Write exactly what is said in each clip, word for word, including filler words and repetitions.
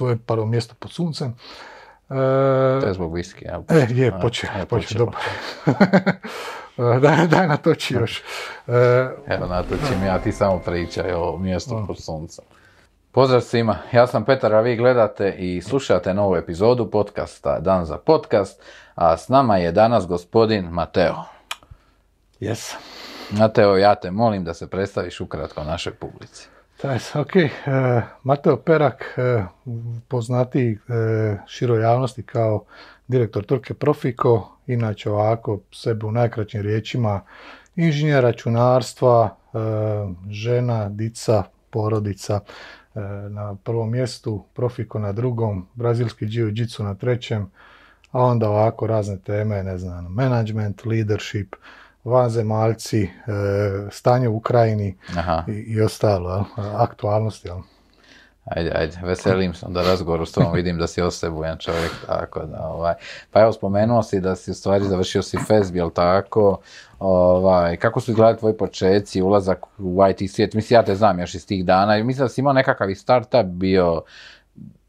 svoje prvo mjesto pod suncem. E, to je zbog viski, ja. E, je, počeo, ja, počeo, dobro. Daj, daj natoči još. E, Evo, natočim ja, ti samo pričaj o mjestu um. pod suncem. Pozdrav svima, ja sam Petar, a vi gledate i slušate novu epizodu podcasta Dan za podcast, a s nama je danas gospodin Mateo. Yes. Mateo, ja te molim da se predstaviš ukratko našoj publici. Ok, Mateo Perak, poznatiji široj javnosti kao direktor tvrtke Profiko, inače ovako sebe u najkraćim riječima inženjer računarstva, žena, dica, porodica na prvom mjestu, Profiko na drugom, brazilski jiu-jitsu na trećem, a onda ovako razne teme, ne znam, management, leadership, vanzemaljci, stanje u Ukrajini i, i ostalo, aktualnosti. Ajde, ajde, veselim sam da razgovoru s tom, vidim da si osebujan čovjek, tako da, ovaj, pa evo spomenuo si da si u stvari završio si F E S B, jel tako, ovaj, kako su izgledali tvoji početci, ulazak u I T svijet, mislim ja te znam još iz tih dana, i mislim da si imao nekakav i startup bio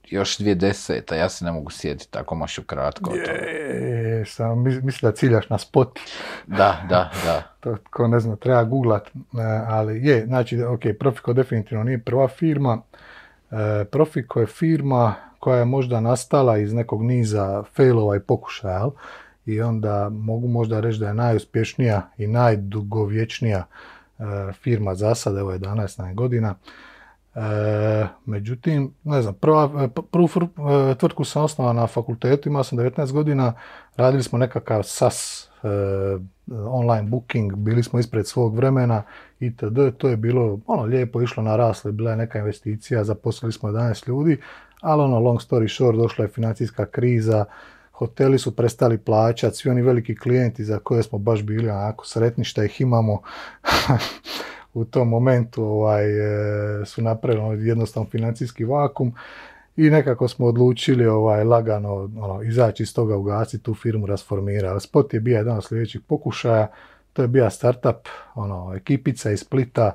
još dvije tisuće deseta, ja se ne mogu sjetiti, tako moš ukratko. Je, sam mislim da ciljaš na Spot. Da, da, da. To tko ne zna, treba googlat, ali je, znači, ok, Profiko definitivno nije prva firma. E, Profiko je firma koja je možda nastala iz nekog niza failova i pokušaja, i onda mogu možda reći da je najuspješnija i najdugovječnija e, firma za sad, evo jedanaest godina. E, međutim, ne znam, prva, prvu fr, e, tvrtku sam osnovao na fakultetu, imao sam devetnaest godina, radili smo nekakav SaaS e, online booking, bili smo ispred svog vremena itd. To je bilo, ono, lijepo išlo na rasle, bila je neka investicija, zaposlili smo jedanaest ljudi, ali ono, long story short, došla je financijska kriza, hoteli su prestali plaćati, svi oni veliki klijenti za koje smo baš bili onako sretni što ih imamo, u tom momentu ovaj, su napravili jednostavno financijski vakum i nekako smo odlučili ovaj, lagano ono, izaći iz toga, ugasiti tu firmu, rasformirali. Spot je bio jedan od sljedećih pokušaja, to je bio startup, ono, ekipica iz Splita,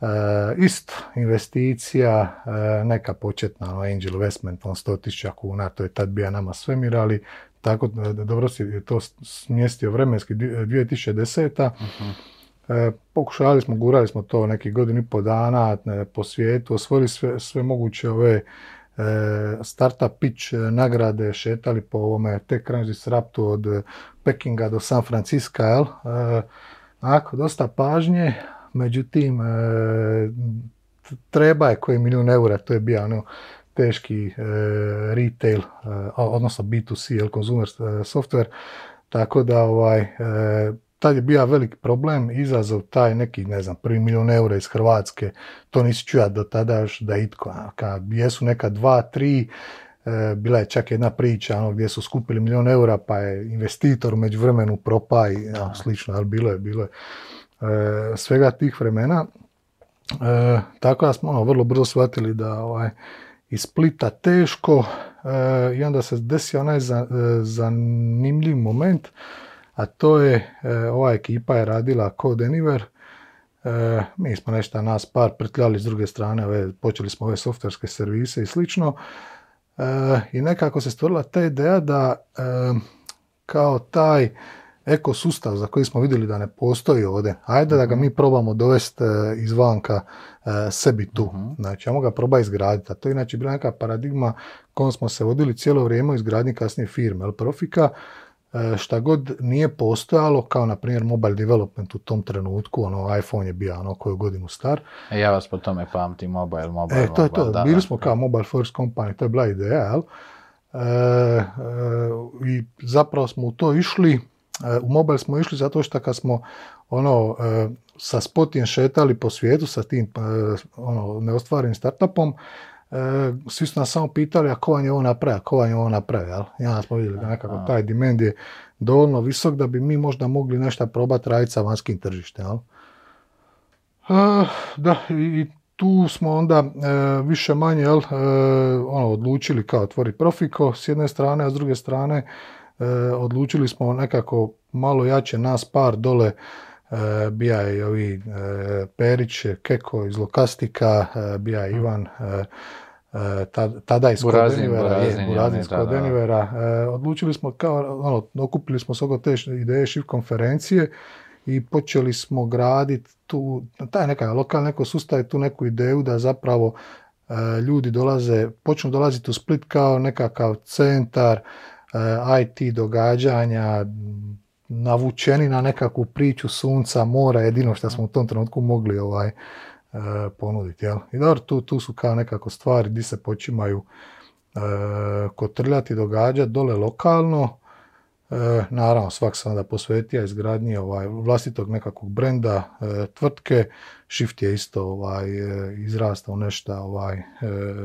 e, isto investicija, e, neka početna ono, angel investment, on sto tisuća kuna, to je tad bio nama svemir, ali tako dobro si to smjestio vremenski dvije tisuće deseta. Uh-huh. E, pokušali smo, gurali smo to neki godinu i po dana ne, po svijetu, osvojili sve, sve moguće ove e, startup pitch nagrade, šetali po ovome TechCrunch Disruptu od Pekinga do San Francisco, jel? E, onako, dosta pažnje, međutim, e, treba je koji milijun eura, to je bio ono teški e, retail, e, odnosno B dva C, jel, consumer e, software, tako da ovaj, e, tad je bio veliki problem, izazov taj neki, ne znam, prvi milijun eura iz Hrvatske, to nisi čuja do tada još da itko, kad jesu neka dva, tri, e, bila je čak jedna priča ono, gdje su skupili milijun eura pa je investitor u međuvremenu propao i ja, slično, ali bilo je, bilo je e, svega tih vremena, e, tako da smo ono, vrlo brzo shvatili da ovaj, iz Splita teško e, i onda se desio onaj za, e, zanimljiv moment, a to je, e, ova ekipa je radila ko Deniver, e, mi smo nešto nas par prtljali s druge strane, ove, počeli smo ove softverske servise i slično, e, i nekako se stvorila ta ideja da e, kao taj ekosustav za koji smo vidjeli da ne postoji ovdje, ajde da ga mi probamo dovesti e, izvanka e, sebi tu, uh-huh. Znači ajmo ga proba izgraditi, a to je inače bila neka paradigma kojom smo se vodili cijelo vrijeme u izgradnji kasnije firme, ali Profika, šta god nije postojalo, kao na primjer mobile development u tom trenutku, ono iPhone je bio ono koju godinu star. E, ja vas po tome pamtim, mobile, mobile, e, to je mobile, to, da, bili smo kao mobile first company, to je bila ideja, jel? E, e, i zapravo smo u to išli, e, u mobile smo išli zato što kad smo ono, e, sa Spotijem šetali po svijetu, sa tim e, ono, neostvarenim startupom, svi su nas samo pitali, a ko vam je ovo napravio, ko vam je ovo napravio, i onda smo vidjeli da nekako taj demand je dovoljno visok da bi mi možda mogli nešto probati raditi sa vanjskim tržištem, jel? E, da, i tu smo onda e, više manje, jel, e, ono, odlučili kao otvori Profiko s jedne strane, a s druge strane e, odlučili smo nekako malo jače nas par dole. E, bija je i ovi e, Perić, Keko iz Lokastika, e, bija je Ivan, e, tada iz kod Denivera, odlučili smo, kao, ono, okupili smo se oko te ideje Shift konferencije i počeli smo graditi tu, taj neka lokalni neko sustav i tu neku ideju da zapravo uh, ljudi dolaze, počnu dolaziti u Split kao nekakav centar uh, I T događanja, navučeni na nekakvu priču sunca, mora, jedino što smo u tom trenutku mogli ovaj, uh, ponuditi. Jel? I dobro, tu, tu su kao nekako stvari gdje se počimaju uh, kotrljati, događati dole lokalno. E, naravno, svak sam da posvetija izgradnji ovaj, vlastitog nekakvog brenda, e, tvrtke. Shift je isto ovaj, izrastao nešto ovaj, e,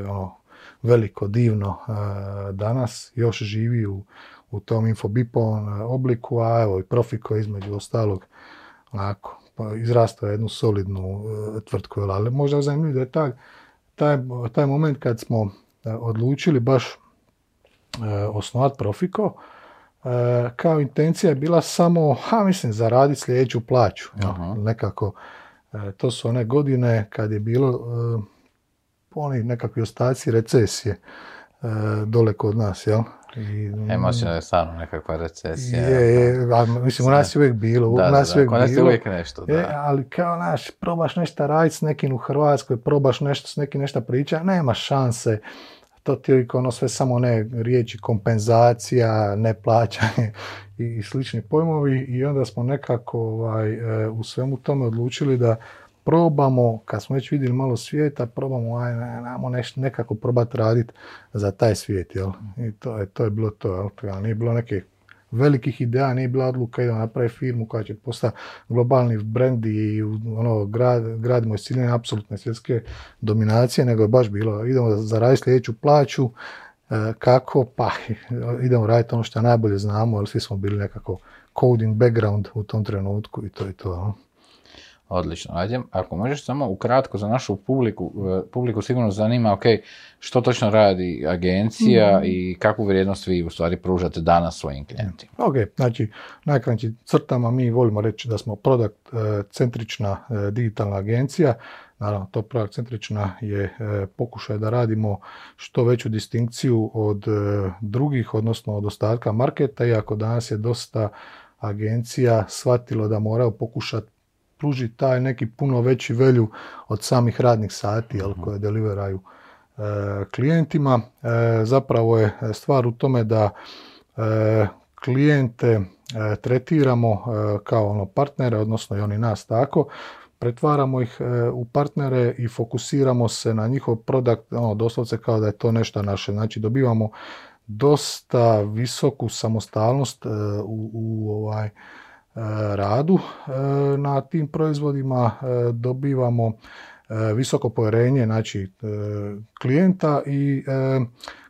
ono, veliko, divno e, danas. Još živi u, u tom Infobipom obliku, a evo i Profiko između ostalog onako, pa izrastao jednu solidnu e, tvrtku. Ali možda zanimljiv detalj, taj, taj moment kad smo odlučili baš e, osnovati Profiko, E, kao intencija je bila samo, ha, mislim, zaraditi sljedeću plaću. Ja, nekako, e, to su one godine kad je bilo e, oni nekakvi ostaci recesije e, dole kod nas, jel? Emocionalno je stvarno nekakva recesija. Je, je, a, mislim, u nas je uvijek bilo. Da, nas da, da, kod nas je uvijek nešto, da. Je, ali kao, naš, probaš nešto raditi s nekim u Hrvatskoj, probaš nešto s nekim nešto priča, nema šanse. To ti je ono sve samo ne riječi kompenzacija, neplaćanje i slični pojmovi i onda smo nekako ovaj, u svemu tome odlučili da probamo, kad smo već vidjeli malo svijeta, probamo aj, neš, nekako probati raditi za taj svijet. Jel? I to je, to je bilo to. Jel? Nije bilo nekih velikih ideja, nije bila odluka idemo napraviti firmu koja će postati globalni brand i ono, grad, gradimo iz ciljene apsolutne svjetske dominacije, nego je baš bilo idemo zaraditi sljedeću plaću, e, kako, pa idemo raditi ono što najbolje znamo, ali svi smo bili nekako coding background u tom trenutku i to je to. No? Odlično, ajde, ako možeš samo ukratko za našu publiku, publiku sigurno zanima, ok, što točno radi agencija mm-hmm. i kakvu vrijednost vi u stvari pružate danas svojim klijentima. Ok, znači, najkraćim crtama mi volimo reći da smo product centrična digitalna agencija. Naravno, to product centrična je pokušaj da radimo što veću distinkciju od drugih, odnosno od ostatka marketa, iako danas je dosta agencija shvatilo da moraju pokušati pruži taj neki puno veći value od samih radnih sati jel, koje deliveraju e, klijentima. E, zapravo je stvar u tome da e, klijente e, tretiramo e, kao ono partnere, odnosno i oni nas tako, pretvaramo ih e, u partnere i fokusiramo se na njihov produkt, ono, doslovce kao da je to nešto naše. Znači dobivamo dosta visoku samostalnost e, u, u ovaj radu na tim proizvodima, dobivamo visoko povjerenje znači, klijenta i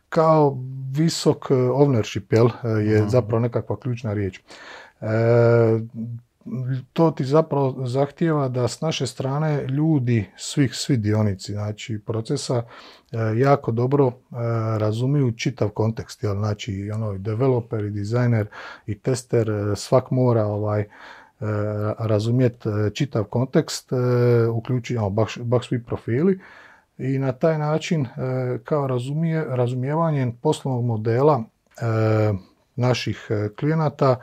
kao visok ownership jel, je zapravo nekakva ključna riječ. To ti zapravo zahtijeva da s naše strane ljudi, svih, svi dionici znači procesa jako dobro razumiju čitav kontekst. Jel? Znači, ono, developer i dizajner i tester, svak mora ovaj, razumjeti čitav kontekst, uključujući ono, baš, baš svi profili i na taj način kao razumije, razumijevanjem poslovnog modela naših klijenata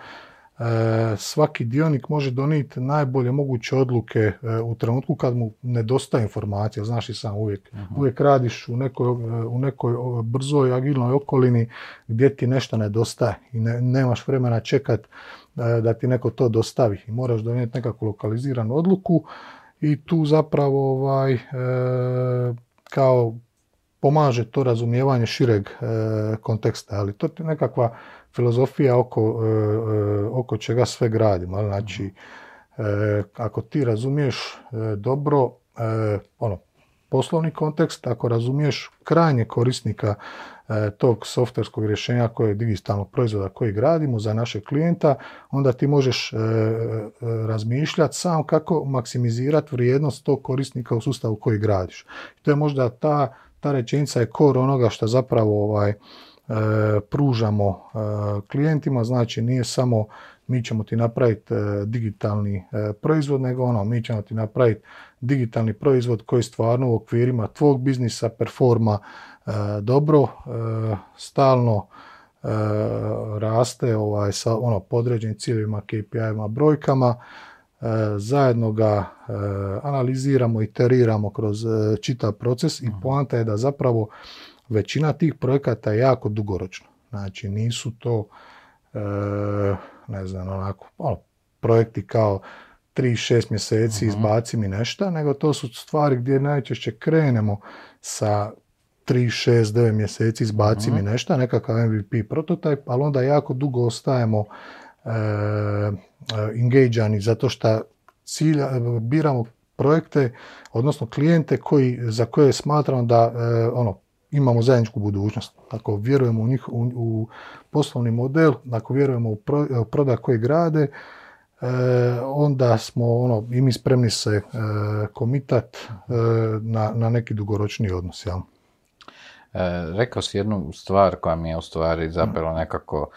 E, svaki dionik može donijeti najbolje moguće odluke e, u trenutku kad mu nedostaje informacija. Znaš i sam uvijek, uh-huh. uvijek radiš u nekoj, u nekoj brzoj, agilnoj okolini gdje ti nešto nedostaje i ne, nemaš vremena čekat e, da ti neko to dostavi i moraš donijeti nekakvu lokaliziranu odluku i tu zapravo ovaj, e, kao pomaže to razumijevanje šireg e, konteksta, ali to je nekakva filozofija oko, e, oko čega sve gradimo. Znači, e, ako ti razumiješ e, dobro e, ono, poslovni kontekst, ako razumiješ krajnje korisnika e, tog softverskog rješenja koje je digitalnog proizvoda koji gradimo za naše klijenta, onda ti možeš e, razmišljati sam kako maksimizirati vrijednost tog korisnika u sustavu koji gradiš. To je možda ta Ta rečenica je core onoga što zapravo ovaj, e, pružamo e, klijentima, znači nije samo mi ćemo ti napraviti e, digitalni e, proizvod, nego ono, mi ćemo ti napraviti digitalni proizvod koji stvarno u okvirima tvog biznisa, performa, e, dobro, stalno raste ovaj, sa ono, podređenim ciljevima, K P I-ima, brojkama. Zajedno ga analiziramo, iteriramo kroz čitav proces i poanta je da zapravo većina tih projekata je jako dugoročna. Znači nisu to ne znam, onako, ono, projekti kao tri šest mjeseci uh-huh. izbaci mi nešto, nego to su stvari gdje najčešće krenemo sa tri šest devet mjeseci izbaci uh-huh. mi nešto, nekakav M V P prototype, ali onda jako dugo ostajemo e, engageani zato što cilja, biramo projekte, odnosno klijente koji, za koje smatramo da e, ono, imamo zajedničku budućnost. Ako vjerujemo u, njih, u, u poslovni model, ako vjerujemo u, pro, u proda koji grade, E, onda smo ono, i mi spremni se e, komitat e, na, na neki dugoročni odnos. Ja. E, rekao si jednu stvar koja mi je u stvari zapela nekako,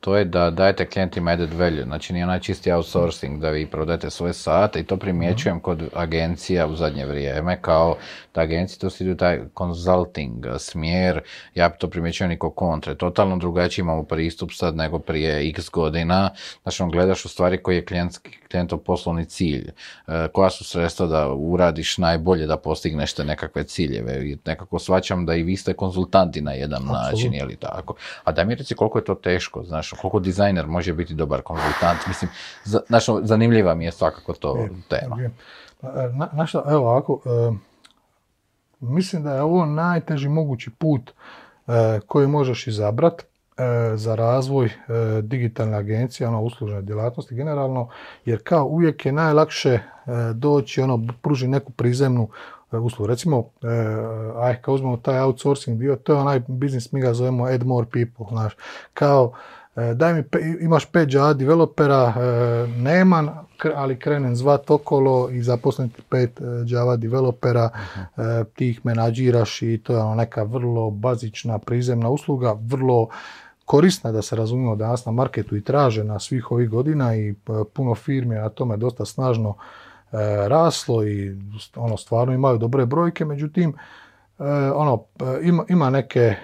to je da dajete klijentima added value, znači nije onaj čisti outsourcing da vi prodajete svoje sate i to primjećujem kod agencija u zadnje vrijeme, kao da agencije to idu taj consulting smjer, ja to primjećujem i kod kontre, totalno drugačiji imamo pristup sad nego prije x godina, znači on gledaš u stvari koji je klijentov poslovni cilj, koja su sredstva da uradiš najbolje da postigneš te nekakve ciljeve, nekako shvaćam da i vi ste konzultanti na jedan Absolutno. način, je li tako? A daj mi reci koliko je to teško, znaš, koliko dizajner može biti dobar konzultant, mislim, za, našo, zanimljiva mi je svakako to je, tema. Je. Na, naša, evo ovako, e, mislim da je ovo najteži mogući put e, koji možeš izabrat e, za razvoj e, digitalne agencije, ono, uslužne djelatnosti generalno, jer kao uvijek je najlakše e, doći, ono, pruži neku prizemnu e, uslugu. Recimo, e, aj, kao uzmemo taj outsourcing dio, to je onaj biznis, mi ga zovemo add more people, znaš, kao daj mi, imaš pet Java developera, nemam, ali krenem zvat okolo i zaposliti pet Java developera, uh-huh. ti ih menadžiraš i to je ono neka vrlo bazična prizemna usluga, vrlo korisna da se razumijemo danas na marketu i tražena svih ovih godina i puno firmi na tome dosta snažno raslo i ono stvarno imaju dobre brojke, međutim, ono, ima, ima neke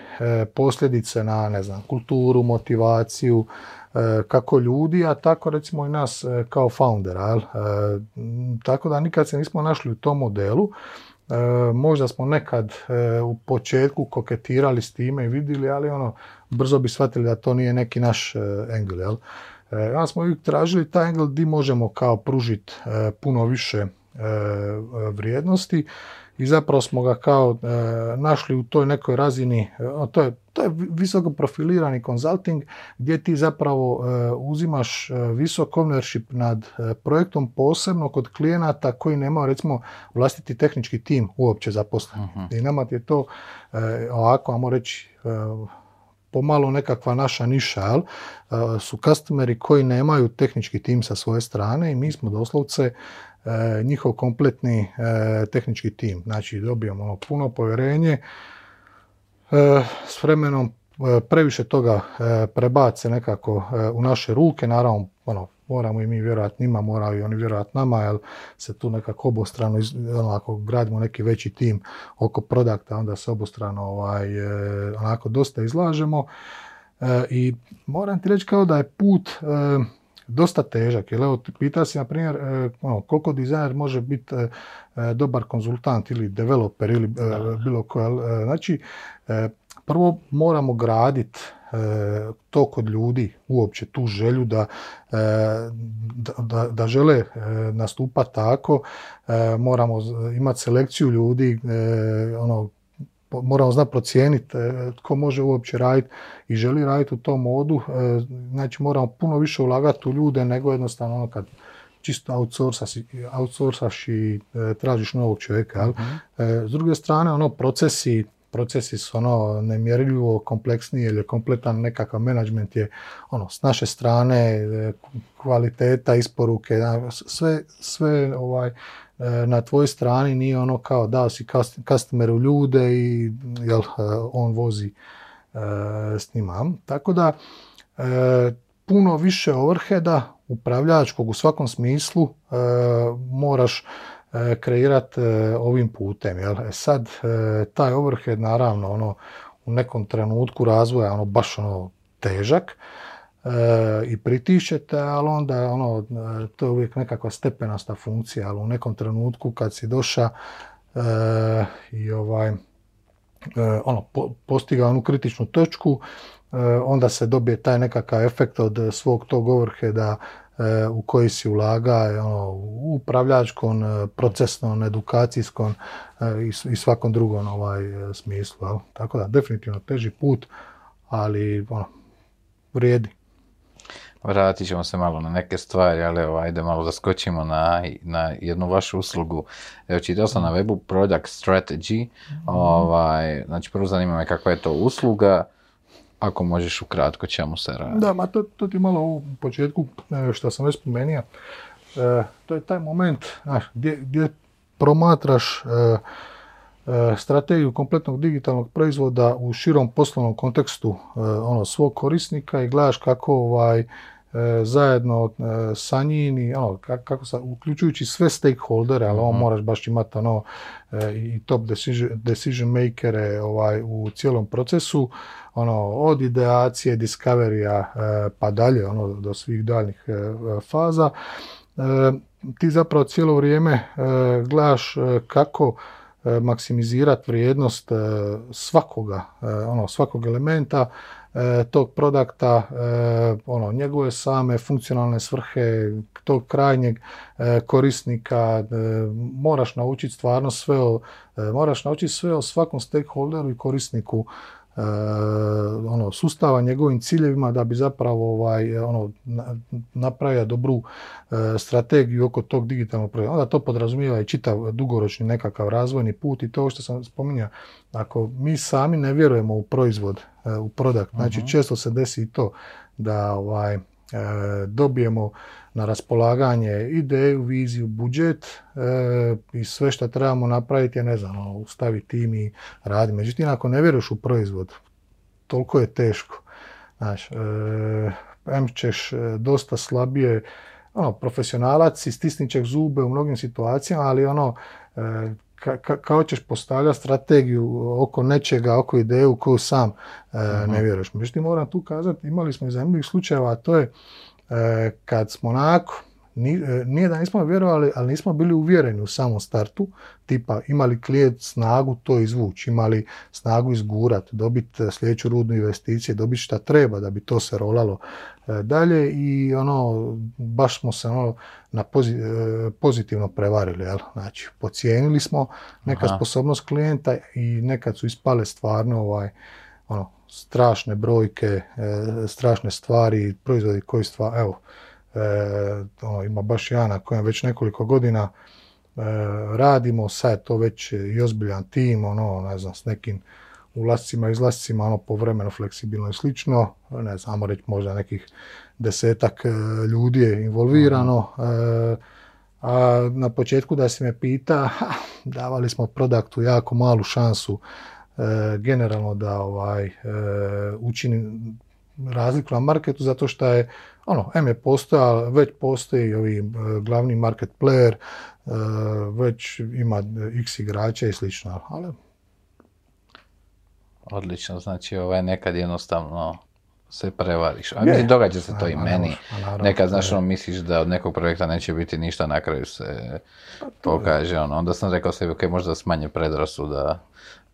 posljedice na, ne znam, kulturu, motivaciju, kako ljudi, a tako recimo i nas kao foundera, jel? Tako da nikad se nismo našli u tom modelu. Možda smo nekad u početku koketirali s time i vidjeli, ali ono, brzo bi shvatili da to nije neki naš angle, jel? Onda smo uvijek tražili taj angle gdje možemo kao pružiti puno više vrijednosti. I zapravo smo ga kao e, našli u toj nekoj razini, e, to, je, to je visoko profilirani consulting gdje ti zapravo e, uzimaš visok ownership nad e, projektom, posebno kod klijenata koji nemaju recimo vlastiti tehnički tim uopće zaposlen. Uh-huh. I nama ti je to e, ovako, ajmo reći, e, pomalo nekakva naša niša, jel? E, su customeri koji nemaju tehnički tim sa svoje strane i mi smo doslovce E, njihov kompletni e, tehnički tim. Znači dobijamo ono puno povjerenje, e, s vremenom e, previše toga e, prebace nekako e, u naše ruke, naravno ono, moramo i mi vjerovat njima, moraju i oni vjerovat nama, jer se tu nekako obostrano, ono, ako gradimo neki veći tim oko produkta, onda se obostrano ovaj, e, onako dosta izlažemo e, i moram ti reći kao da je put e, dosta težak, jer evo, pita si, na primjer, e, ono, koliko dizajner može biti e, dobar konzultant ili developer ili e, bilo koja, e, znači, e, prvo moramo graditi e, to kod ljudi, uopće tu želju da, e, da, da žele e, nastupati tako, e, moramo imati selekciju ljudi, e, ono, moramo znati procijeniti tko može uopće raditi i želi raditi u tom modu. Znači moramo puno više ulagati u ljude nego jednostavno ono kad čisto outsourcaš, outsourcaš i tražiš novog čovjeka. Mm-hmm. S druge strane, ono, procesi, procesi su ono nemjerljivo kompleksniji jer je kompletan nekakav menadžment je ono, s naše strane, kvaliteta, isporuke, sve, sve ovaj, na tvojoj strani nije ono kao dao si customeru ljude i jel, on vozi e, s njima. Tako da e, puno više overheada upravljačkog u svakom smislu e, moraš e, kreirati ovim putem. Jel? Sad, taj overhead, naravno, ono, u nekom trenutku razvoja, ono, baš ono, težak e, i pritišćete, ali onda, ono, to je uvijek nekakva stepenasta funkcija, ali u nekom trenutku kad si došao e, i ovaj, e, ono, po, postigao onu kritičnu točku, e, onda se dobije taj nekakav efekt od svog tog overheada u koji si ulaga ono, u upravljačkom, procesnom, edukacijskom i svakom drugom ovaj, smislu. Jel? Tako da, definitivno teži put, ali ono, vrijedi. Vratit ćemo se malo na neke stvari, ali evo, ajde malo zaskočimo na, na jednu vašu uslugu. Evo, čitao sam na webu Product Strategy, mm-hmm. ovaj, znači prvo zanima me kakva je to usluga, ako možeš ukratko čemu se radi. Da, ma to, to ti malo u početku što sam već spomenuo, to je taj moment znaš, gdje, gdje promatraš strategiju kompletnog digitalnog proizvoda u širom poslovnom kontekstu ono, svog korisnika i gledaš kako ovaj, zajedno sa njim, ono, kako sa, uključujući sve stakeholdere, ali mm-hmm. on moraš baš imati ono, i top decision, decision makere ovaj, u cijelom procesu, ono, od ideacije, discovery-a pa dalje, ono, do svih daljnjih faza. Ti zapravo cijelo vrijeme gledaš kako maksimizirati vrijednost svakoga, ono, svakog elementa tog produkta, ono, njegove same funkcionalne svrhe, tog krajnjeg korisnika, moraš naučiti stvarno sve o, moraš naučiti sve o svakom stakeholderu i korisniku ono, sustava, njegovim ciljevima da bi zapravo ovaj, ono, napravio dobru strategiju oko tog digitalnog projekta. Onda to podrazumijeva i čitav dugoročni nekakav razvojni put i to što sam spominjao. Ako mi sami ne vjerujemo u proizvod, u produkt, uh-huh. znači često se desi i to da ovaj, dobijemo na raspolaganje ideju, viziju, budžet e, i sve što trebamo napraviti je, ne znam, ustaviti tim i radi. Međutim, ako ne vjeruješ u proizvod, toliko je teško. Znaš, em ćeš dosta slabije, ono, profesionalac i stisnit ćeš zube u mnogim situacijama, ali ono, e, Ka- kao ćeš postavljati strategiju oko nečega, oko ideje u koju sam e, ne vjeruješ. Međutim, moram tu kazati, imali smo i zanimljivih slučajeva, a to je e, kad smo onako, nije da nismo vjerovali, ali nismo bili uvjereni u samom startu, tipa imali klijent snagu to izvući, imali snagu izgurati, dobiti sljedeću rudnu investiciju, dobiti šta treba da bi to se rolalo e, dalje i ono, baš smo se ono, na pozi- pozitivno prevarili, jel? Znači, pocijenili smo neka Aha. sposobnost klijenta i nekad su ispale stvarno ovaj, ono, strašne brojke, e, strašne stvari, proizvodi koji stvar, evo, E, ono, ima baš ja na kojem već nekoliko godina e, radimo, sad je to već i ozbiljan tim, ono, ne znam, s nekim ulascima i izlascima, ono, povremeno fleksibilno i slično, ne znam, ajmo reći možda nekih desetak e, ljudi je involvirano, e, a na početku da se me pita, ha, davali smo produktu jako malu šansu e, generalno da ovaj, e, učini razliku na marketu, zato što je ono, em je postojao, već postoji ovi glavni market player, već ima x igrača i slično, ali... Odlično, znači ovaj, nekad jednostavno se prevariš. A mislim, događa se to a, i naravno, meni. Naravno, nekad, znaš, ono, misliš da od nekog projekta neće biti ništa, na kraju se pokaže, ono. Onda sam rekao sebi, ok, možda smanje predrasuda,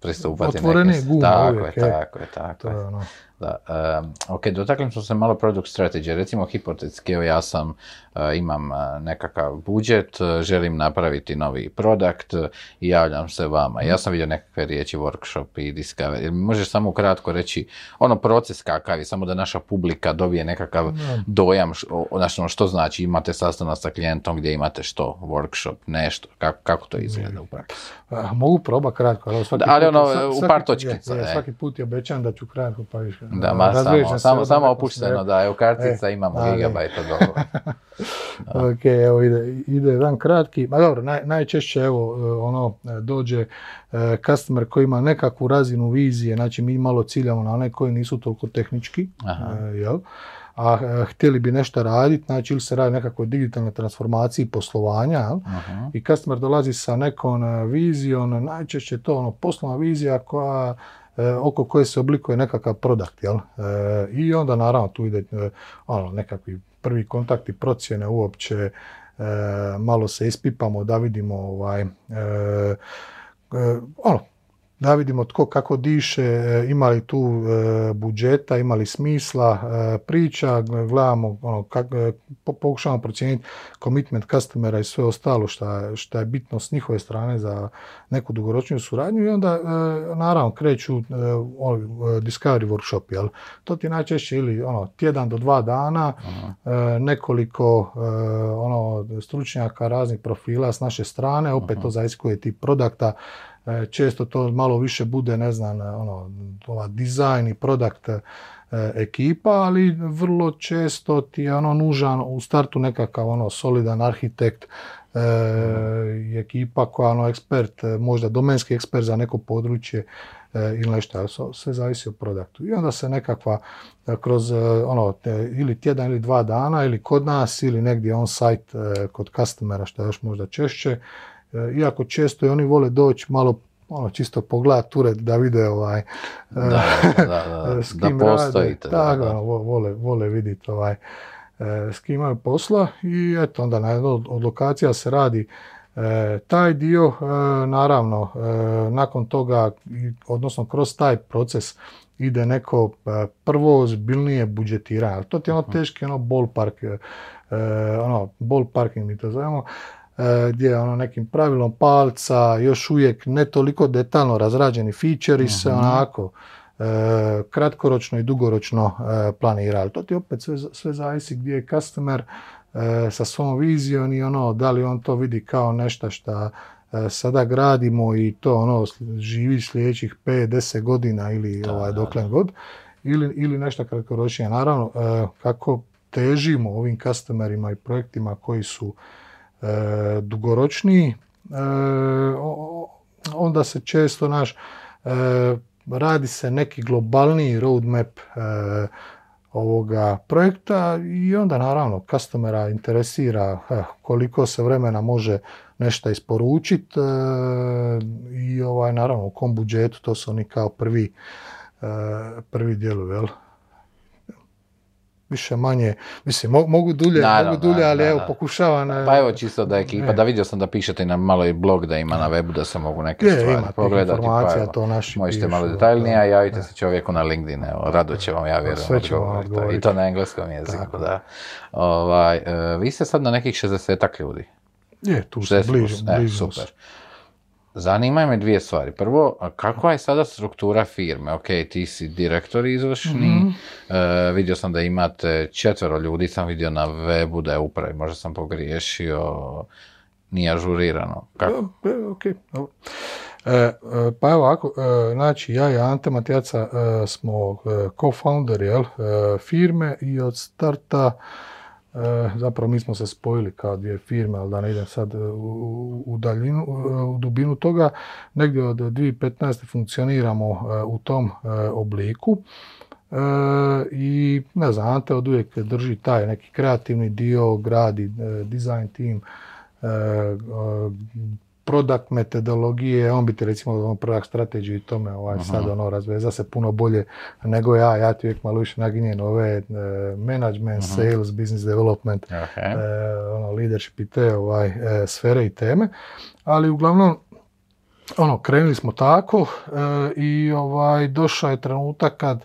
pristupati otvoreni gum. Tako uvijek, je, je, tako je, tako je. Ono. Da, um, ok, dotaklim smo se malo product strategy, recimo hipotetski, evo ja sam, uh, imam uh, nekakav budžet, uh, želim napraviti novi produkt uh, i javljam se vama. Ja sam vidio nekakve riječi workshop i discovery, možeš samo ukratko reći ono proces kakav je, samo da naša publika dobije nekakav no. dojam, š, o, znači što znači imate sastanak sa klijentom gdje imate što, workshop, nešto, kako, kako to izgleda u praksi? A, mogu proba kratko, ali svaki, da, ali ono, svaki, u par točke. Je, je, svaki put je obećan da ću kratko pa više. Da, ma, samo, samo, samo opušteno, da, evo kartica, e, imamo gigabajta dogovor. Ok, evo ide, ide jedan kratki, ma dobro, naj, najčešće evo, ono, dođe customer koji ima nekakvu razinu vizije, znači mi malo ciljamo na one koji nisu toliko tehnički, jel? a htjeli bi nešto raditi, znači ili se radi nekakvoj digitalnoj transformaciji poslovanja, uh-huh. i customer dolazi sa nekom vizijom, najčešće je to ono, poslovna vizija koja, oko koje se oblikuje nekakav produkt, jel? I onda naravno tu ide ono, nekakvi prvi kontakti, procjene uopće, malo se ispipamo da vidimo ovaj, ono, da vidimo tko kako diše, ima li tu e, budžeta, ima li smisla, e, priča, gledamo, ono, kak, pokušamo procijeniti commitment customera i sve ostalo šta, šta je bitno s njihove strane za neku dugoročniju suradnju i onda e, naravno kreću e, discovery workshop, jel? To ti najčešće ili ono, tjedan do dva dana, e, nekoliko e, ono, stručnjaka raznih profila s naše strane, opet Aha. to zaiskuje tip produkta. Često to malo više bude, ne znam, ono, ova dizajn i produkt e, ekipa, ali vrlo često ti je ono nužan u startu nekakav ono solidan arhitekt e, i ekipa koja ono ekspert, možda domenski ekspert za neko područje e, ili nešto, sve zavisi od produktu. I onda se nekakva kroz ono, te, ili tjedan ili dva dana ili kod nas ili negdje on site e, kod customera, što je još možda češće, iako često i oni vole doći malo ono, čisto pogledati ured da vide ovaj, da, da, da, s kim da postojite, rade, tako, da, da. Vole, vole vidjeti ovaj, s kim imaju posla i eto onda na jednoj od lokacija se radi e, taj dio, e, naravno e, nakon toga, odnosno kroz taj proces ide neko prvo ozbiljnije budžetiranje, to ti je ono teški ono ballpark, e, ono ballparking mi to zovemo, gdje ono nekim pravilom palca još uvijek ne toliko detaljno razrađeni feature i se onako e, kratkoročno i dugoročno e, planira. Ali to ti opet sve, sve zavisi gdje je customer e, sa svojom vizijom i ono da li on to vidi kao nešto što e, sada gradimo i to ono živi sljedećih pet do deset godina ili da, ovaj, doklen da. god ili, ili nešto kratkoročnije. Naravno e, kako težimo ovim customerima i projektima koji su E, dugoročniji, e, onda se često naš, e, radi se neki globalniji roadmap e, ovoga projekta i onda naravno customera interesira eh, koliko se vremena može nešto isporučiti e, i ovaj, naravno u kom budžetu, to su oni kao prvi, e, prvi dijelovi, jel? Više manje, mislim, mogu dulje, naravno, mogu dulje, ali da, evo pokušavam. Pa evo čisto da ekipa, da vidio sam da pišete na malo i blog da ima na webu da se mogu neke je, stvari pogledati. Pa evo, to naši možete pišu, malo detaljnije, a javite da. se čovjeku na LinkedIn, evo, rado će vam, ja vjerujem. Sve ću vam odgovoriti. I to na engleskom jeziku, tako. da. Ovaj, vi ste sad na nekih šezdesetak ljudi. Je, tu ste, blizu, e, blizu. Super. Zanimaju me dvije stvari. Prvo, kakva je sada struktura firme? Ok, ti si direktor izvršni, mm-hmm. e, vidio sam da imate četvero ljudi, sam vidio na webu da je upravi, možda sam pogriješio, nije ažurirano. Kako? Ok. E, pa evo ako, e, znači ja i Ante Matijaca e, smo co-founder jel, e, firme i od starta E, zapravo mi smo se spojili kao dvije firme, ali da ne idem sad u, u daljinu, u dubinu toga, negdje od dvije tisuće petnaeste funkcioniramo e, u tom e, obliku e, i ne znam, Ante od uvijek drži taj neki kreativni dio, gradi e, design team, e, e, product metodologije, on bi ti recimo product strategiju i tome ovaj, sad ono razveza se puno bolje nego ja, ja ti uvijek malo više naginjen ove e, management, Aha. sales, business development, okay. e, ono, leadership i te ovaj, e, sfere i teme, ali uglavnom ono, krenuli smo tako e, i ovaj, došao je trenutak kad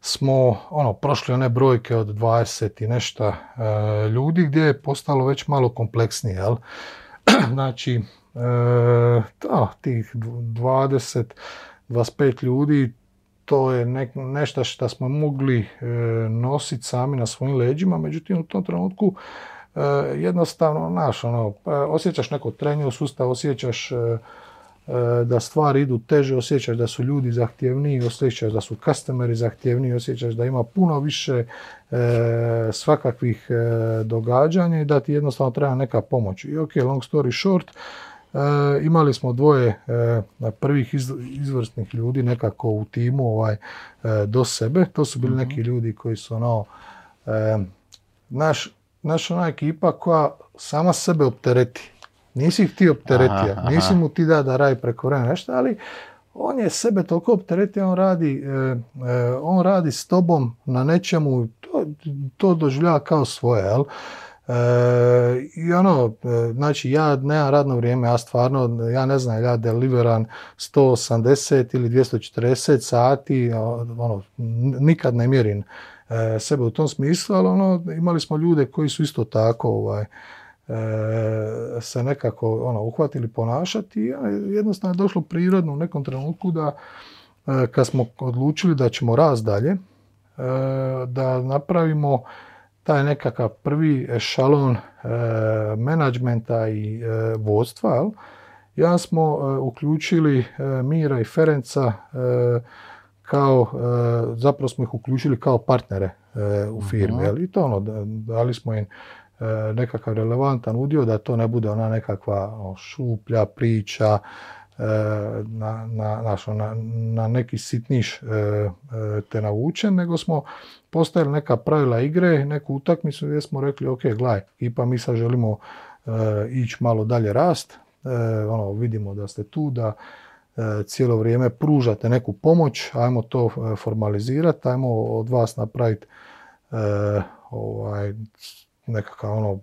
smo ono, prošli one brojke od dvadeset i nešto e, ljudi gdje je postalo već malo kompleksnije, jel? Znači, E, da, tih dvadeset do dvadeset pet ljudi, to je ne, nešto što smo mogli e, nositi sami na svojim leđima, međutim u tom trenutku e, jednostavno naš, ono, osjećaš neko trenje u sustavu, osjećaš e, da stvari idu teže, osjećaš da su ljudi zahtjevniji, osjećaš da su customeri zahtjevniji, osjećaš da ima puno više e, svakakvih e, događanja i da ti jednostavno treba neka pomoć. I ok, long story short, E, imali smo dvoje e, prvih iz, izvrsnih ljudi nekako u timu ovaj, e, do sebe, to su bili mm-hmm. neki ljudi koji su ono, e, e, naš, naš ona ekipa koja sama sebe optereti. Nisi ih ti opteretio, aha, aha. nisi mu ti da da radi preko vremena nešto, ali on je sebe toliko opteretio, on radi, e, e, on radi s tobom na nečemu, to, to doživljava kao svoje, jel? E, i ono, znači ja nemam radno vrijeme, ja stvarno, ja ne znam, ja deliveram sto osamdeset ili dvjesto četrdeset sati, ono, nikad ne mjerim e, sebe u tom smislu, ali ono, imali smo ljude koji su isto tako, ovaj, E, se nekako ono, uhvatili ponašati i jednostavno je došlo prirodno u nekom trenutku da e, kad smo odlučili da ćemo rast dalje, e, da napravimo taj nekakav prvi ešalon e, menadžmenta i e, vodstva, jel? Ja smo e, uključili e, Mira i Ferenca e, kao, e, zapravo smo ih uključili kao partnere e, u firmi, jel? I to ono, dali smo im nekakav relevantan udio, da to ne bude ona nekakva šuplja priča na, na, na, na neki sitniš te navučen, nego smo postavili neka pravila igre, neku utakmicu gdje smo rekli, ok, gledaj, ipa mi sad želimo ići malo dalje rast, ono, vidimo da ste tu, da cijelo vrijeme pružate neku pomoć, ajmo to formalizirati, ajmo od vas napraviti ovaj nekakav ono,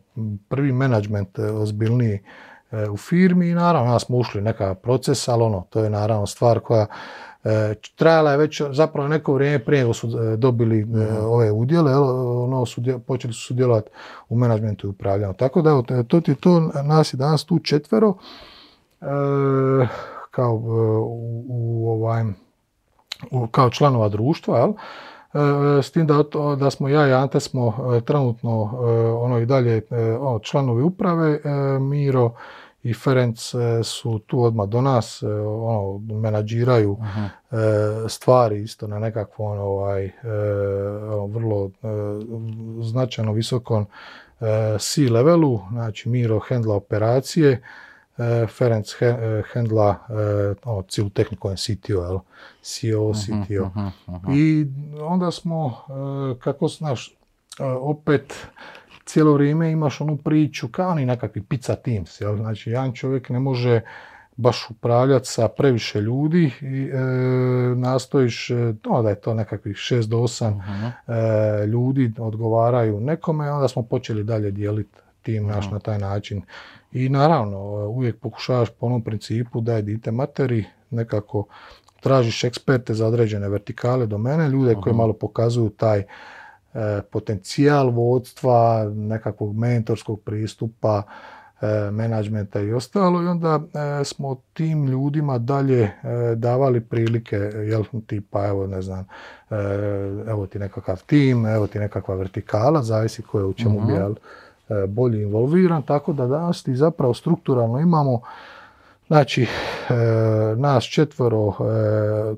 prvi menadžment ozbiljniji e, u firmi i naravno ja smo ušli neka proces, ali ono, to je naravno stvar koja e, trajala je već zapravo neko vrijeme prije nego su e, dobili e, ove udjele, ono, sudje, počeli su sudjelovati u menadžmentu i upravljanju. Tako da evo, to ti to, nas je danas tu četvero e, kao, u, u, ovaj, u, kao članova društva, jel? S tim da, da smo ja i Ante smo trenutno ono i dalje ono, članovi uprave, Miro i Ferenc su tu odmah do nas, ono, menadžiraju uh-huh. stvari isto na nekakvom ovaj, ono, vrlo značajno visokom C-levelu, znači Miro hendla operacije, Ferenc hendla ono, cijelu tehniku C T O, C E O, C T O. Aha, aha. I onda smo, kako znaš, opet cijelo vrijeme imaš onu priču kao ni nekakvi pizza teams, jel? Znači jedan čovjek ne može baš upravljati sa previše ljudi i e, nastojiš, no, da je to nekakvih šest do osam uh-huh. e, ljudi odgovaraju nekome, onda smo počeli dalje dijeliti tim naš na taj način. I naravno, uvijek pokušavaš po onom principu da je dite materi, nekako tražiš eksperte za određene vertikale domene, ljude uh-huh. koji malo pokazuju taj e, potencijal vodstva, nekakvog mentorskog pristupa, e, menadžmenta i ostalo. I onda e, smo tim ljudima dalje e, davali prilike, jel, tipa, evo ne znam, e, evo ti nekakav tim, evo ti nekakva vertikala, zavisi ko je u čemu uh-huh. bijel. Bolje involviran, tako da danas ti zapravo strukturalno imamo znači e, nas četvero e,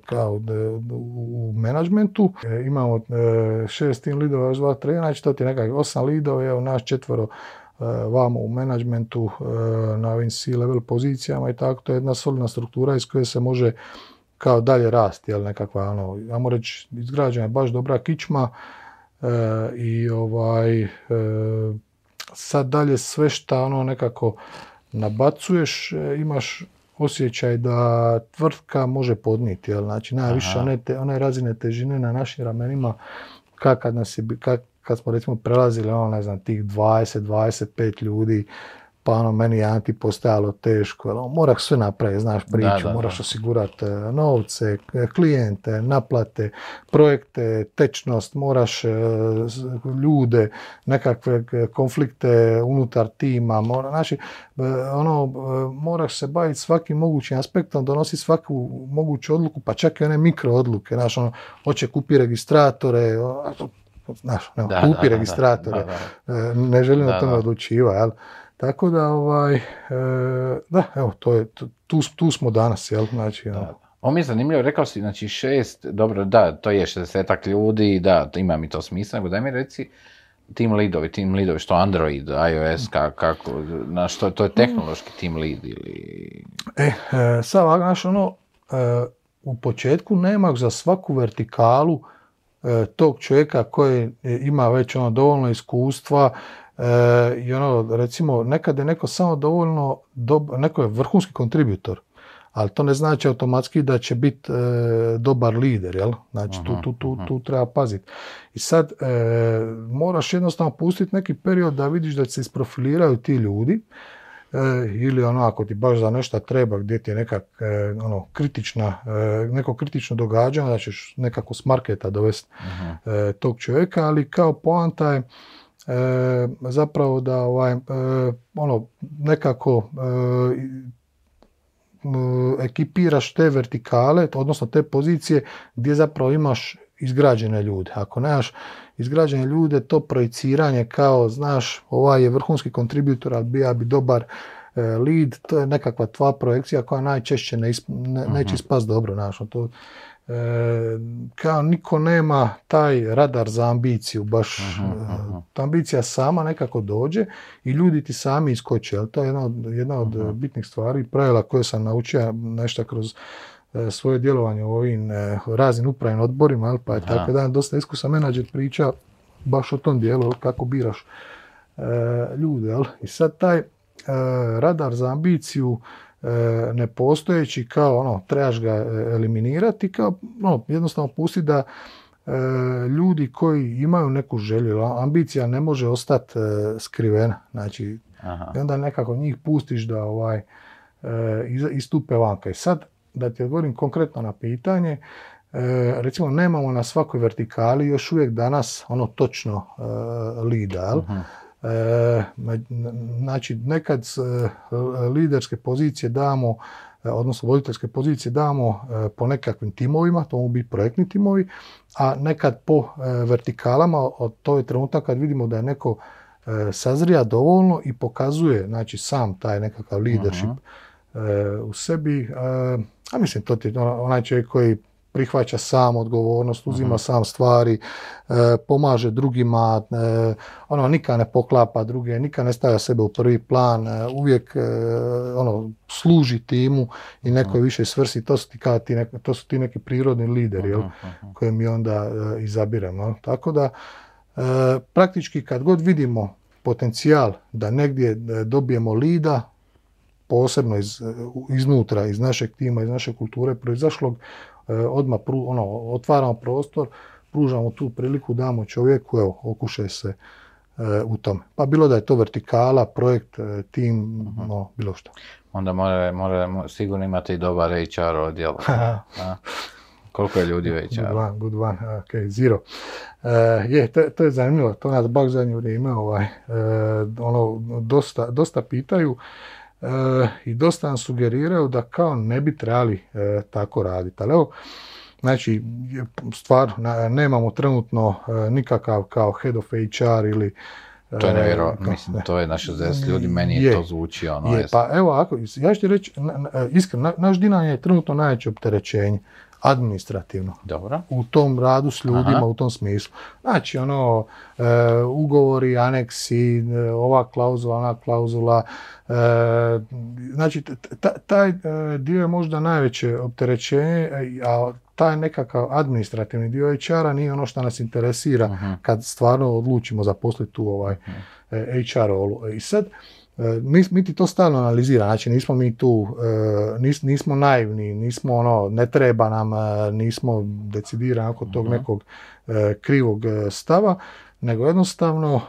kao de, u menadžmentu, e, imamo e, šest team lidova, dva trenera, znači to ti nekak osam lidova, evo nas četvero e, vamo u menadžmentu e, na ovim C-level pozicijama i tako, to je jedna solidna struktura iz koje se može kao dalje rasti, jel nekakva ono, ajmo reći izgrađena je baš dobra kičma e, i ovaj e, sad dalje sve šta ono nekako nabacuješ, imaš osjećaj da tvrtka može podnijeti, jel? Znači najviše one, te, one razine težine na našim ramenima, kad, kad, nas je, kad, kad smo recimo prelazili ono, ne znam, tih dvadeset dvadeset pet ljudi, pa ono, meni je anti postajalo teško, jel? Moraš sve napraviti, znaš priču, da, da, moraš da. Osigurati novce, klijente, naplate, projekte, tečnost, moraš ljude, nekakve konflikte unutar tima, mora, znači, ono, moraš se baviti svakim mogućim aspektom, donosi svaku moguću odluku, pa čak i one mikro odluke, znaš, ono, hoće kupi registratore, znaš, nema, da, kupi da, registratore, da, da, da. Ne želim o tome odlučivati, jel? Tako da, ovaj, e, da, evo, to je, tu, tu smo danas, jel, znači, da. Ovo mi je zanimljivo, rekao si, znači, šest, dobro, da, to je šezdesetak ljudi, da, ima mi to smisla, nego daj mi reci, team leadovi, team leadovi, što Android, iOS, ka, kako, na što, to je tehnološki team lead ili... E, e sad, znaš, ono, e, u početku nema za svaku vertikalu e, tog čovjeka koji ima već ono dovoljno iskustva e, i ono, recimo, nekad je neko samo dovoljno, doba, neko je vrhunski kontributor, ali to ne znači automatski da će biti e, dobar lider, jel? Znači, tu, tu, tu, tu treba paziti. I sad, e, moraš jednostavno pustiti neki period da vidiš da se isprofiliraju ti ljudi, e, ili ono, ako ti baš za nešto treba, gdje ti je nekak, e, ono, kritična, e, neko kritično događanje, da ćeš nekako s marketa dovesti e, tog čovjeka, ali kao poanta je, e, zapravo da, ovaj, e, ono, nekako... E, ekipiraš te vertikale, odnosno te pozicije gdje zapravo imaš izgrađene ljude. Ako nemaš izgrađene ljude, to projiciranje kao, znaš, ovaj je vrhunski kontributor, ali bija bi dobar e, lead, to je nekakva tva projekcija koja najčešće ne isp, ne, neće ispast dobro. Znaš, to, e, kao niko nema taj radar za ambiciju, baš aha, aha. E, ambicija sama nekako dođe i ljudi ti sami iskoče. To je jedna od, jedna od bitnih stvari, pravila koje sam naučio nešto kroz e, svoje djelovanje u ovim e, raznim upravnim odborima, ali, pa je aha. tako jedan dosta iskusan menadžer priča baš o tom dijelu, kako biraš e, ljude. Ali. I sad taj e, radar za ambiciju nepostojeći, kao ono, trebaš ga eliminirati, kao ono, jednostavno pusti da e, ljudi koji imaju neku želju, ambicija ne može ostati e, skrivena, znači aha. i onda nekako njih pustiš da ovaj e, istupe vanka. I sad da ti odgovorim konkretno na pitanje, e, recimo nemamo na svakoj vertikali još uvijek danas ono točno e, lidal, uh-huh. E, znači nekad e, liderske pozicije damo, e, odnosno voditeljske pozicije damo e, po nekakvim timovima, to mogu biti projektni timovi, a nekad po e, vertikalama, od, to je trenutak kad vidimo da je neko e, sazrija dovoljno i pokazuje, znači, sam taj nekakav leadership e, u sebi, e, a mislim to ti onaj čovjek koji prihvaća sam odgovornost, uzima uh-huh. sam stvari, e, pomaže drugima, e, ono, nikad ne poklapa druge, nikad ne stavlja sebe u prvi plan, e, uvijek e, ono, služi timu i nekoj uh-huh. više svrsi. To su ti, kao ti, nek, to su ti neki prirodni lideri, jel, uh-huh. koje mi onda e, izabiramo. Tako da, e, praktički kad god vidimo potencijal da negdje dobijemo lida, posebno iz, iznutra, iz našeg tima, iz naše kulture proizašlog, odmah pru, ono, otvaramo prostor, pružamo tu priliku, damo čovjeku, evo, okušaj se e, u tome. Pa bilo da je to vertikala, projekt, e, tim, uh-huh. no, bilo što. Onda more, more, more, sigurno imate i dobar H R odjel. Koliko je ljudi u H R? Good one, good one, okay, zero. E, je, to, to je zanimljivo, to nas baš zadnje vrijeme, ovaj, e, ono, dosta, dosta pitaju. E, i dosta nam sugeriraju da kao ne bi trebali e, tako raditi. Ali evo, znači, stvar, na, nemamo trenutno e, nikakav kao head of H R ili... E, to je nevjerojatno, mislim, to je na šezdeset ljudi, meni je, je to zvuči ono... Je, pa evo, ako, ja ću ti reći, iskreno, na, naš Dinan je trenutno najveće opterećenje administrativno. Dobro. U tom radu s ljudima, aha. u tom smislu. Znači, ono, e, ugovori, aneksi, e, ova klauzula, ona klauzula, e, znači, taj, taj dio je možda najveće opterećenje, a taj nekakav administrativni dio H R-a nije ono što nas interesira uh-huh. kad stvarno odlučimo zaposliti tu ovaj uh-huh. H R-olu. I sad, Mi, mi ti to stalno analiziramo, znači nismo mi tu, nis, nismo naivni, nismo ono, ne treba nam, nismo decidirani oko tog nekog krivog stava, nego jednostavno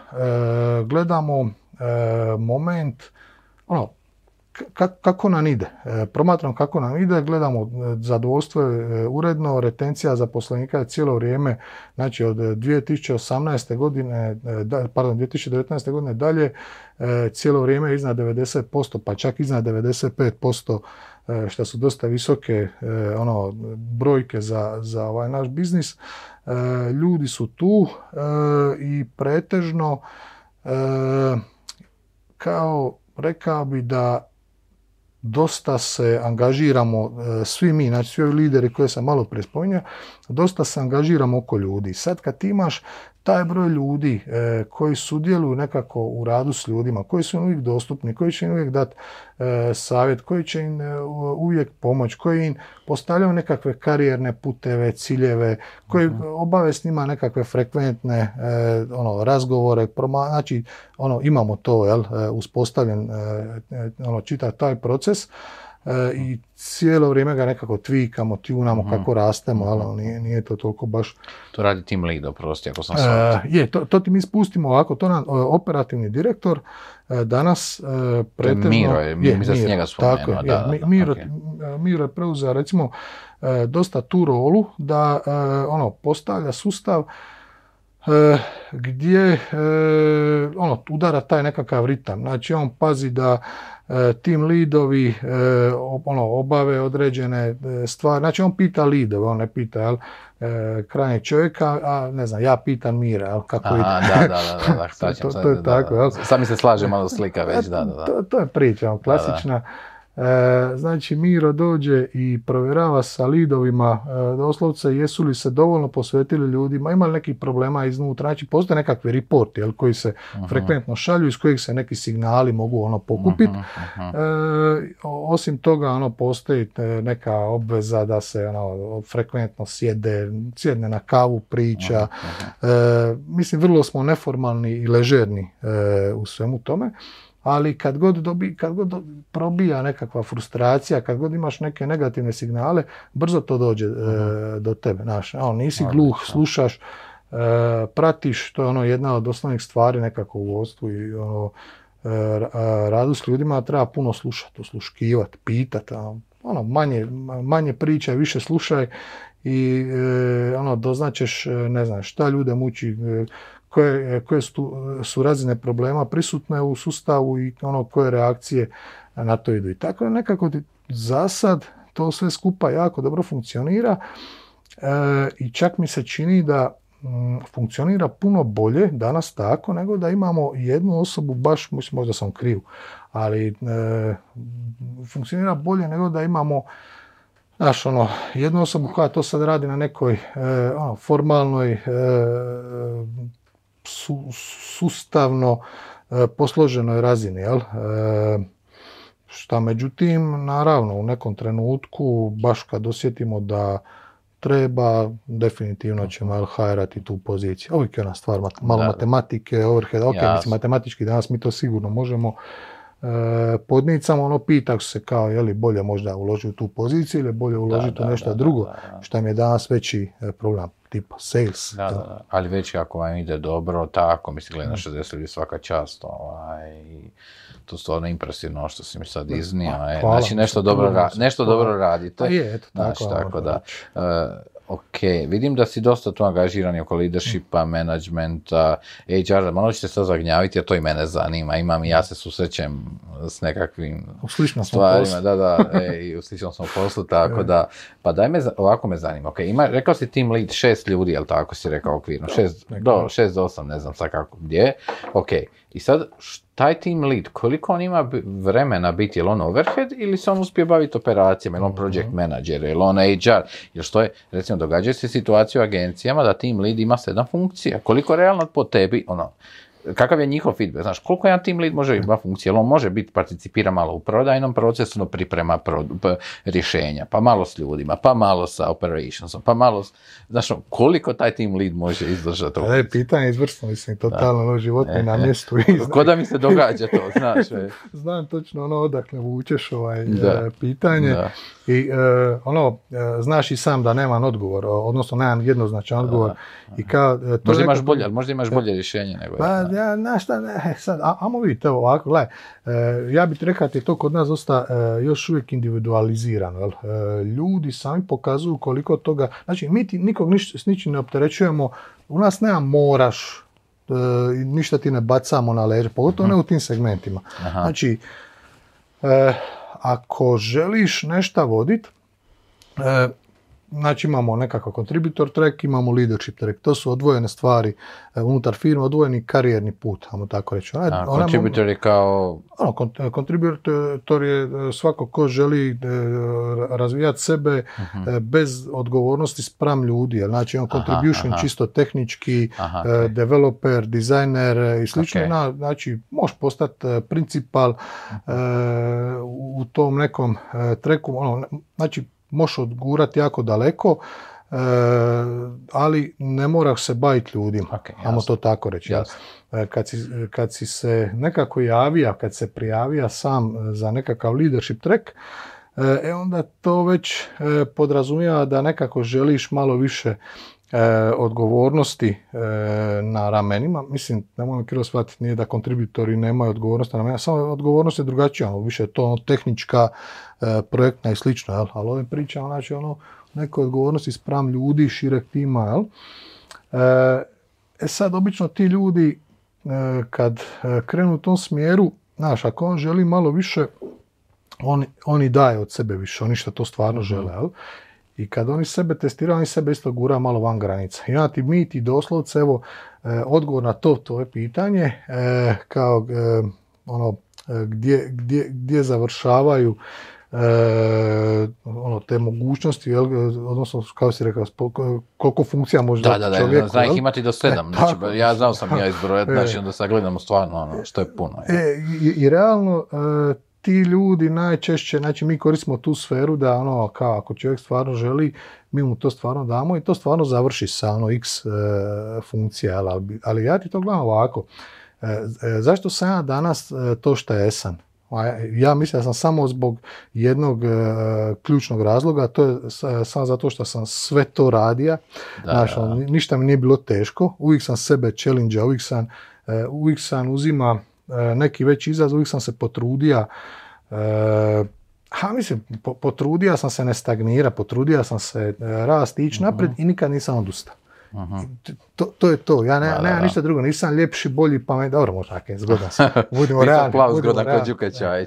gledamo moment, ono, kako nam ide, promatram kako nam ide, gledamo zadovoljstvo uredno, retencija zaposlenika je cijelo vrijeme, znači od dvije tisuće osamnaeste godine, pardon, dvije tisuće devetnaeste godine dalje, cijelo vrijeme je iznad devedeset posto, pa čak iznad devedeset pet posto, što su dosta visoke ono, brojke za, za ovaj naš biznis. Ljudi su tu i pretežno, kao rekao bi da dosta se angažiramo, svi mi, znači svi ovi lideri koje sam malo prije spominjao, dosta se angažiramo oko ljudi. Sad kad ti imaš taj broj ljudi e, koji sudjeluju nekako u radu s ljudima, koji su im uvijek dostupni, koji će im uvijek dati e, savjet, koji će im e, uvijek pomoć, koji im postavljaju nekakve karijerne puteve, ciljeve, koji uh-huh. obave s njima nekakve frekventne e, ono, razgovore, proma, znači ono, imamo to jel, e, uspostavljen e, ono, čitav taj proces. Uh-huh. I cijelo vrijeme ga nekako tvikamo, tunamo uh-huh. kako rastemo, uh-huh. ali nije, nije to toliko baš... To radi team lead, oprosti, ako sam uh, sam... Je, to, to ti mi spustimo ovako, to nam operativni direktor uh, danas uh, pretežno... Miro je, mi za njega spomenuo. Tako, da, je, da, da, Miro, okay. Miro je preuzeo recimo uh, dosta tu rolu da uh, ono, postavlja sustav uh, gdje uh, ono, udara taj nekakav ritam, znači on pazi da tim lidovi ono, obave određene stvari, znači on pita lidove, on ne pita jel, krajnjeg čovjeka, a ne znam, ja pitan Mira, jel, kako ide. Da, da, da, da, da, to, to je da, tako, da, da. Sami se slaže malo slika već, da, da, da. To, to je priča, on, klasična. Da, da. Znači Miro dođe i provjerava sa lidovima doslovce jesu li se dovoljno posvetili ljudima, imali nekih problema iznutra, znači postoje nekakvi reporti jel, koji se uh-huh. frekventno šalju, iz kojih se neki signali mogu ono pokupiti. Uh-huh, uh-huh. E, osim toga ono, postoji neka obveza da se ono, frekventno sjede, sjedne na kavu, priča. Uh-huh. E, mislim, vrlo smo neformalni i ležerni e, u svemu tome. Ali kad god, dobi, kad god probija nekakva frustracija, kad god imaš neke negativne signale, brzo to dođe e, do tebe. Znaš, ono, nisi gluh, slušaš, e, pratiš, to je ono jedna od osnovnih stvari nekako u vodstvu i ono, e, radu s ljudima treba puno slušati, osluškivati, pitati, ono, manje, manje pričaj, više slušaj i e, ono, doznačeš, ne znam, šta ljude muči, e, Koje, koje su, su razine problema prisutne u sustavu i ono koje reakcije na to idu. I tako nekako ti za sad to sve skupa jako dobro funkcionira e, i čak mi se čini da m, funkcionira puno bolje danas tako nego da imamo jednu osobu, baš mislim, možda sam kriv, ali e, funkcionira bolje nego da imamo Znaš, ono, jednu osobu koja to sad radi na nekoj e, ono, formalnoj e, Su, sustavno e, posloženoj razini, jel? E, šta međutim, naravno, u nekom trenutku, baš kad osjetimo da treba, definitivno ćemo jel, hajrati tu poziciju. Uvijek je ona stvar, mat, malo Dar. matematike, overhead, ok, yes. mislim, matematički danas mi to sigurno možemo e, podnicamo, ono, pitak se kao, je li bolje možda uložiti u tu poziciju ili bolje uložiti u nešto da, da, drugo, da, da, da. Što mi je danas veći e, problem. Tipa sales. Da, da, da. Ali već ako vam ide dobro, tako, mislim, gledam šezdeset ljudi svaka čast, ovaj, to je stvarno impresivno što si mi sad iznio. E. Znači, nešto dobro, ra- nešto dobro radite. Je, eto, znači, tako, tako da. Uh, ok, vidim da si dosta tu angažirani oko leadershipa, menadžmenta, H R, malo ćete sad zagnjaviti, a to i mene zanima, imam i ja se susrećem s nekakvim stvarima, da, da, e, i u sličnom smo poslu, tako da, pa daj me, ovako me zanima, ok, ima, rekao si team lead, šest ljudi, jel tako si rekao okvirno, šest do, šest do osam, ne znam sad kako, gdje, ok, i sad, taj team lead, koliko on ima vremena biti, je li on overhead ili se on uspije baviti operacijama, je li on project manager, je li on H R, jer što je, recimo, događa se situacija u agencijama da team lead ima sedam funkcija, koliko realno po tebi, ono, kakav je njihov feedback, znaš, koliko jedan team lead može imati funkcije, on može biti, participira malo u prodajnom procesu, no priprema produ, p, rješenja, pa malo s ljudima, pa malo sa operationsom, pa malo, s, znaš, koliko taj team lead može izdržati? Da je pitanje izvrsno, mislim, totalno životno i na mjestu. Ko da mi se događa to, znaš. Znam točno ono odakle vučeš ovaj da. pitanje da. i uh, ono, uh, znaš i sam da nemam odgovor, odnosno nemam jednoznačan odgovor. Da. I kao, to možda, imaš bolje, ali možda imaš bolje rješenje nego je. Ja, na šta, ne, sad, a, ajmo vidite ovako, gledaj, e, ja bih rekao da je to kod nas dosta e, još uvijek individualizirano, jel? E, ljudi sami pokazuju koliko toga, znači mi ti nikog niš, s ničim ne opterećujemo, u nas nema moraš, e, ništa ti ne bacamo na leđa, pogotovo ne u tim segmentima. Aha. Znači, e, ako želiš nešto voditi, e, Znači imamo nekakav contributor track, imamo leadership track, to su odvojene stvari unutar firme, odvojeni karijerni put, ajmo tako reći. Ona, A, contributor ona, je kao... Ono, contributor je svako ko želi razvijati sebe uh-huh. bez odgovornosti spram ljudi, znači on contribution aha, aha. čisto tehnički, aha, okay. developer, designer i slično, okay. znači možeš postati principal uh-huh. u tom nekom tracku, ono, znači možeš odgurati jako daleko, e, ali ne moraš se baviti ljudima, okay, samo to tako reći. Ja. Kad, si, kad si se nekako javija, kad se prijavija sam za nekakav leadership track, e, onda to već e, podrazumijeva da nekako želiš malo više e, odgovornosti e, na ramenima. Mislim, nemoj me krivo shvatiti, nije da kontributori nemaju odgovornosti na ramenima, samo odgovornost je drugačija, više je to ono, tehnička, projektna i slično, jel? Ali ovdje pričamo, znači ono, neke odgovornosti spram ljudi, šireg tima, jel? E sad, obično ti ljudi, kad krenu u tom smjeru, znaš, ako on želi malo više, on, on i daje od sebe više, oni što to stvarno žele, jel? I kad oni sebe testiraju, oni sebe isto gura malo van granica. I onda ti mi, ti doslovce, evo, odgovor na to, to je pitanje, kao, ono, gdje, gdje, gdje završavaju E, ono, te mogućnosti, jel, odnosno, kao si rekao, koliko funkcija može da, da, da, čovjeku. Da, da, zna ih imati do sedam. E, znači, tako, ja znao sam tako, ja izbrojati, znači onda sagledamo stvarno ono, što je puno. E, i, i realno, e, ti ljudi najčešće, znači mi koristimo tu sferu da ono, kao ako čovjek stvarno želi, mi mu to stvarno damo i to stvarno završi sa ono x e, funkcija, jel, ali, ali ja ti to gledam ovako. E, e, zašto sam ja danas e, to što jesam? Ja mislim da sam samo zbog jednog e, ključnog razloga, to je samo zato što sam sve to radija, znaš, ništa mi nije bilo teško, uvijek sam sebe challenge-a, uvijek sam, e, uvijek sam uzima e, neki veći izaz, uvijek sam se potrudija, e, ha mislim, po, potrudija sam se ne stagnira, potrudija sam se e, rast i ići uh-huh. naprijed i nikad nisam odustao. To, to je to, ja ne, da, ne da, da. ništa drugo, nisam ljepši, bolji, pamet, dobro možda tako je, zgodan sam, budimo realni, budimo realni.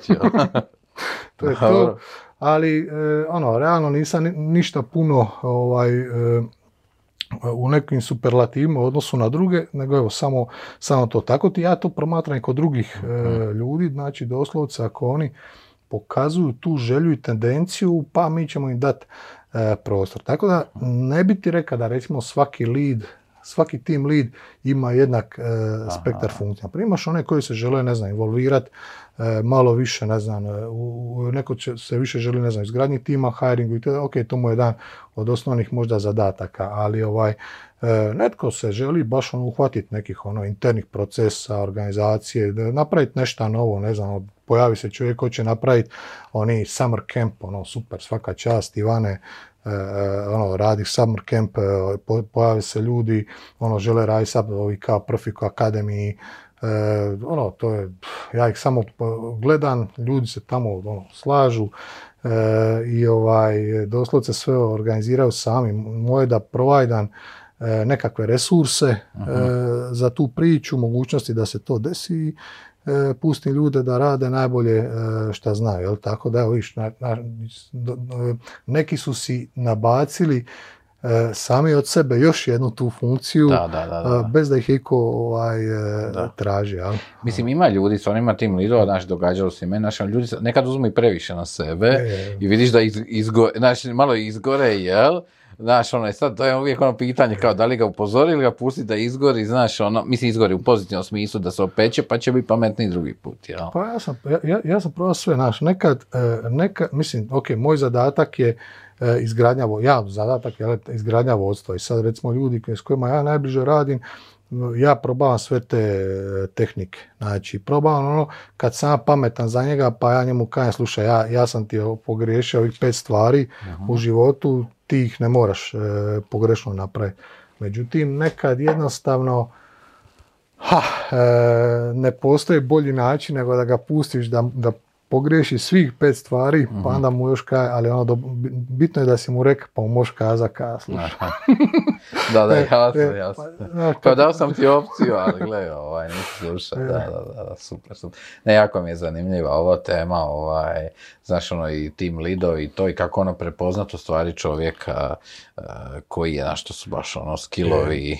To je to, ali eh, ono, realno nisam ništa puno ovaj, eh, u nekim superlativima u odnosu na druge, nego evo, samo, samo to. Tako ti ja to promatram i kod drugih mm-hmm. eh, ljudi, znači doslovce ako oni pokazuju tu želju i tendenciju, pa mi ćemo im dati prostor. Tako da ne bi ti rekao da recimo svaki lead, svaki team lead ima jednak e, spektar Aha. funkcija. Primaš one koji se žele, ne znam, involvirati e, malo više, ne znam, u, neko će, se više želi, ne znam, izgradnji tima, hiringu i to, ok, to mu je jedan od osnovnih možda zadataka, ali ovaj, e, netko se želi baš ono uhvatiti nekih ono internih procesa, organizacije, napraviti nešto novo, ne znam, pojavi se čovjek koji će napraviti oni summer camp, ono super, svaka čast, Ivane, e, ono, radi summer camp, e, po, pojavi se ljudi, ono, žele raditi sad ovi kao Profiko akademiji, e, ono, to je, ja ih samo gledam, ljudi se tamo ono, slažu e, i ovaj, doslovce sve organiziraju sami, moje da provajdan e, nekakve resurse e, za tu priču, mogućnosti da se to desi. E, pusti ljude da rade najbolje e, šta znaju, jel tako da evo viš, na, na, do, do, neki su si nabacili e, sami od sebe još jednu tu funkciju da, da, da, da. E, bez da ih iko ovaj, e, traži. Jel? Mislim ima ljudi, s onima tim lidova, znači događalo se meni, znači ljudi nekad uzmu i previše na sebe e, i vidiš da iz, izgo, znači, malo izgore, jel? Znaš, ono je sad, to je uvijek ono pitanje kao da li ga upozori ili ga pusti da izgori, znaš, ono, mislim izgori u pozitivnom smislu da se opeće pa će biti pametniji drugi put, jel? Pa ja sam, ja, ja sam probao sve, znaš, nekad, neka, mislim, ok, moj zadatak je izgradnja, ja zadatak je izgradnja vodstva i sad recimo ljudi s kojima ja najbliže radim, ja probavam sve te tehnike, znači probavam ono kad sam pametan za njega pa ja njemu kažem, slušaj, ja, ja sam ti pogriješio ovih pet stvari uh-huh. u životu, ti ih ne moraš e, pogrešno napraviti. Međutim, nekad jednostavno ha, e, ne postoji bolji način nego da ga pustiš da, da pogriješi svih pet stvari, mm-hmm. pa onda mu još kaj, ali ono, bitno je da si mu rekao, pa mu možeš kazati kaj, slušaj. Da, da, jasno, jasno. Kao dao sam ti opciju, ali gledaj, ovaj, nisi slušao, da, da, da, super, super. Ne, jako mi je zanimljiva ova tema, ovaj, znaš, ono, i tim lido i to, i kako ono prepoznat u stvari čovjeka uh, koji je, znaš, to su baš, ono, skillovi,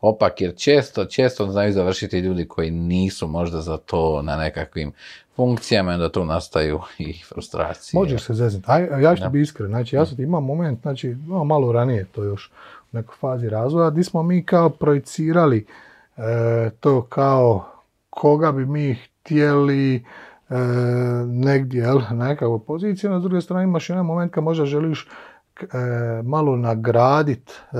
opak, jer često, često znaju završiti ljudi koji nisu možda za to na nekakvim funkcijama, onda tu nastaju i frustracije. Možeš se zezniti. Ja ću ti biti iskren, znači ja sad imam moment, znači malo ranije to još u nekoj fazi razvoja, gdje smo mi kao projicirali e, to kao koga bi mi htjeli e, negdje, jel, nekakvu poziciju, na s druge strane imaš jedan moment kad možda želiš E, malo nagraditi e,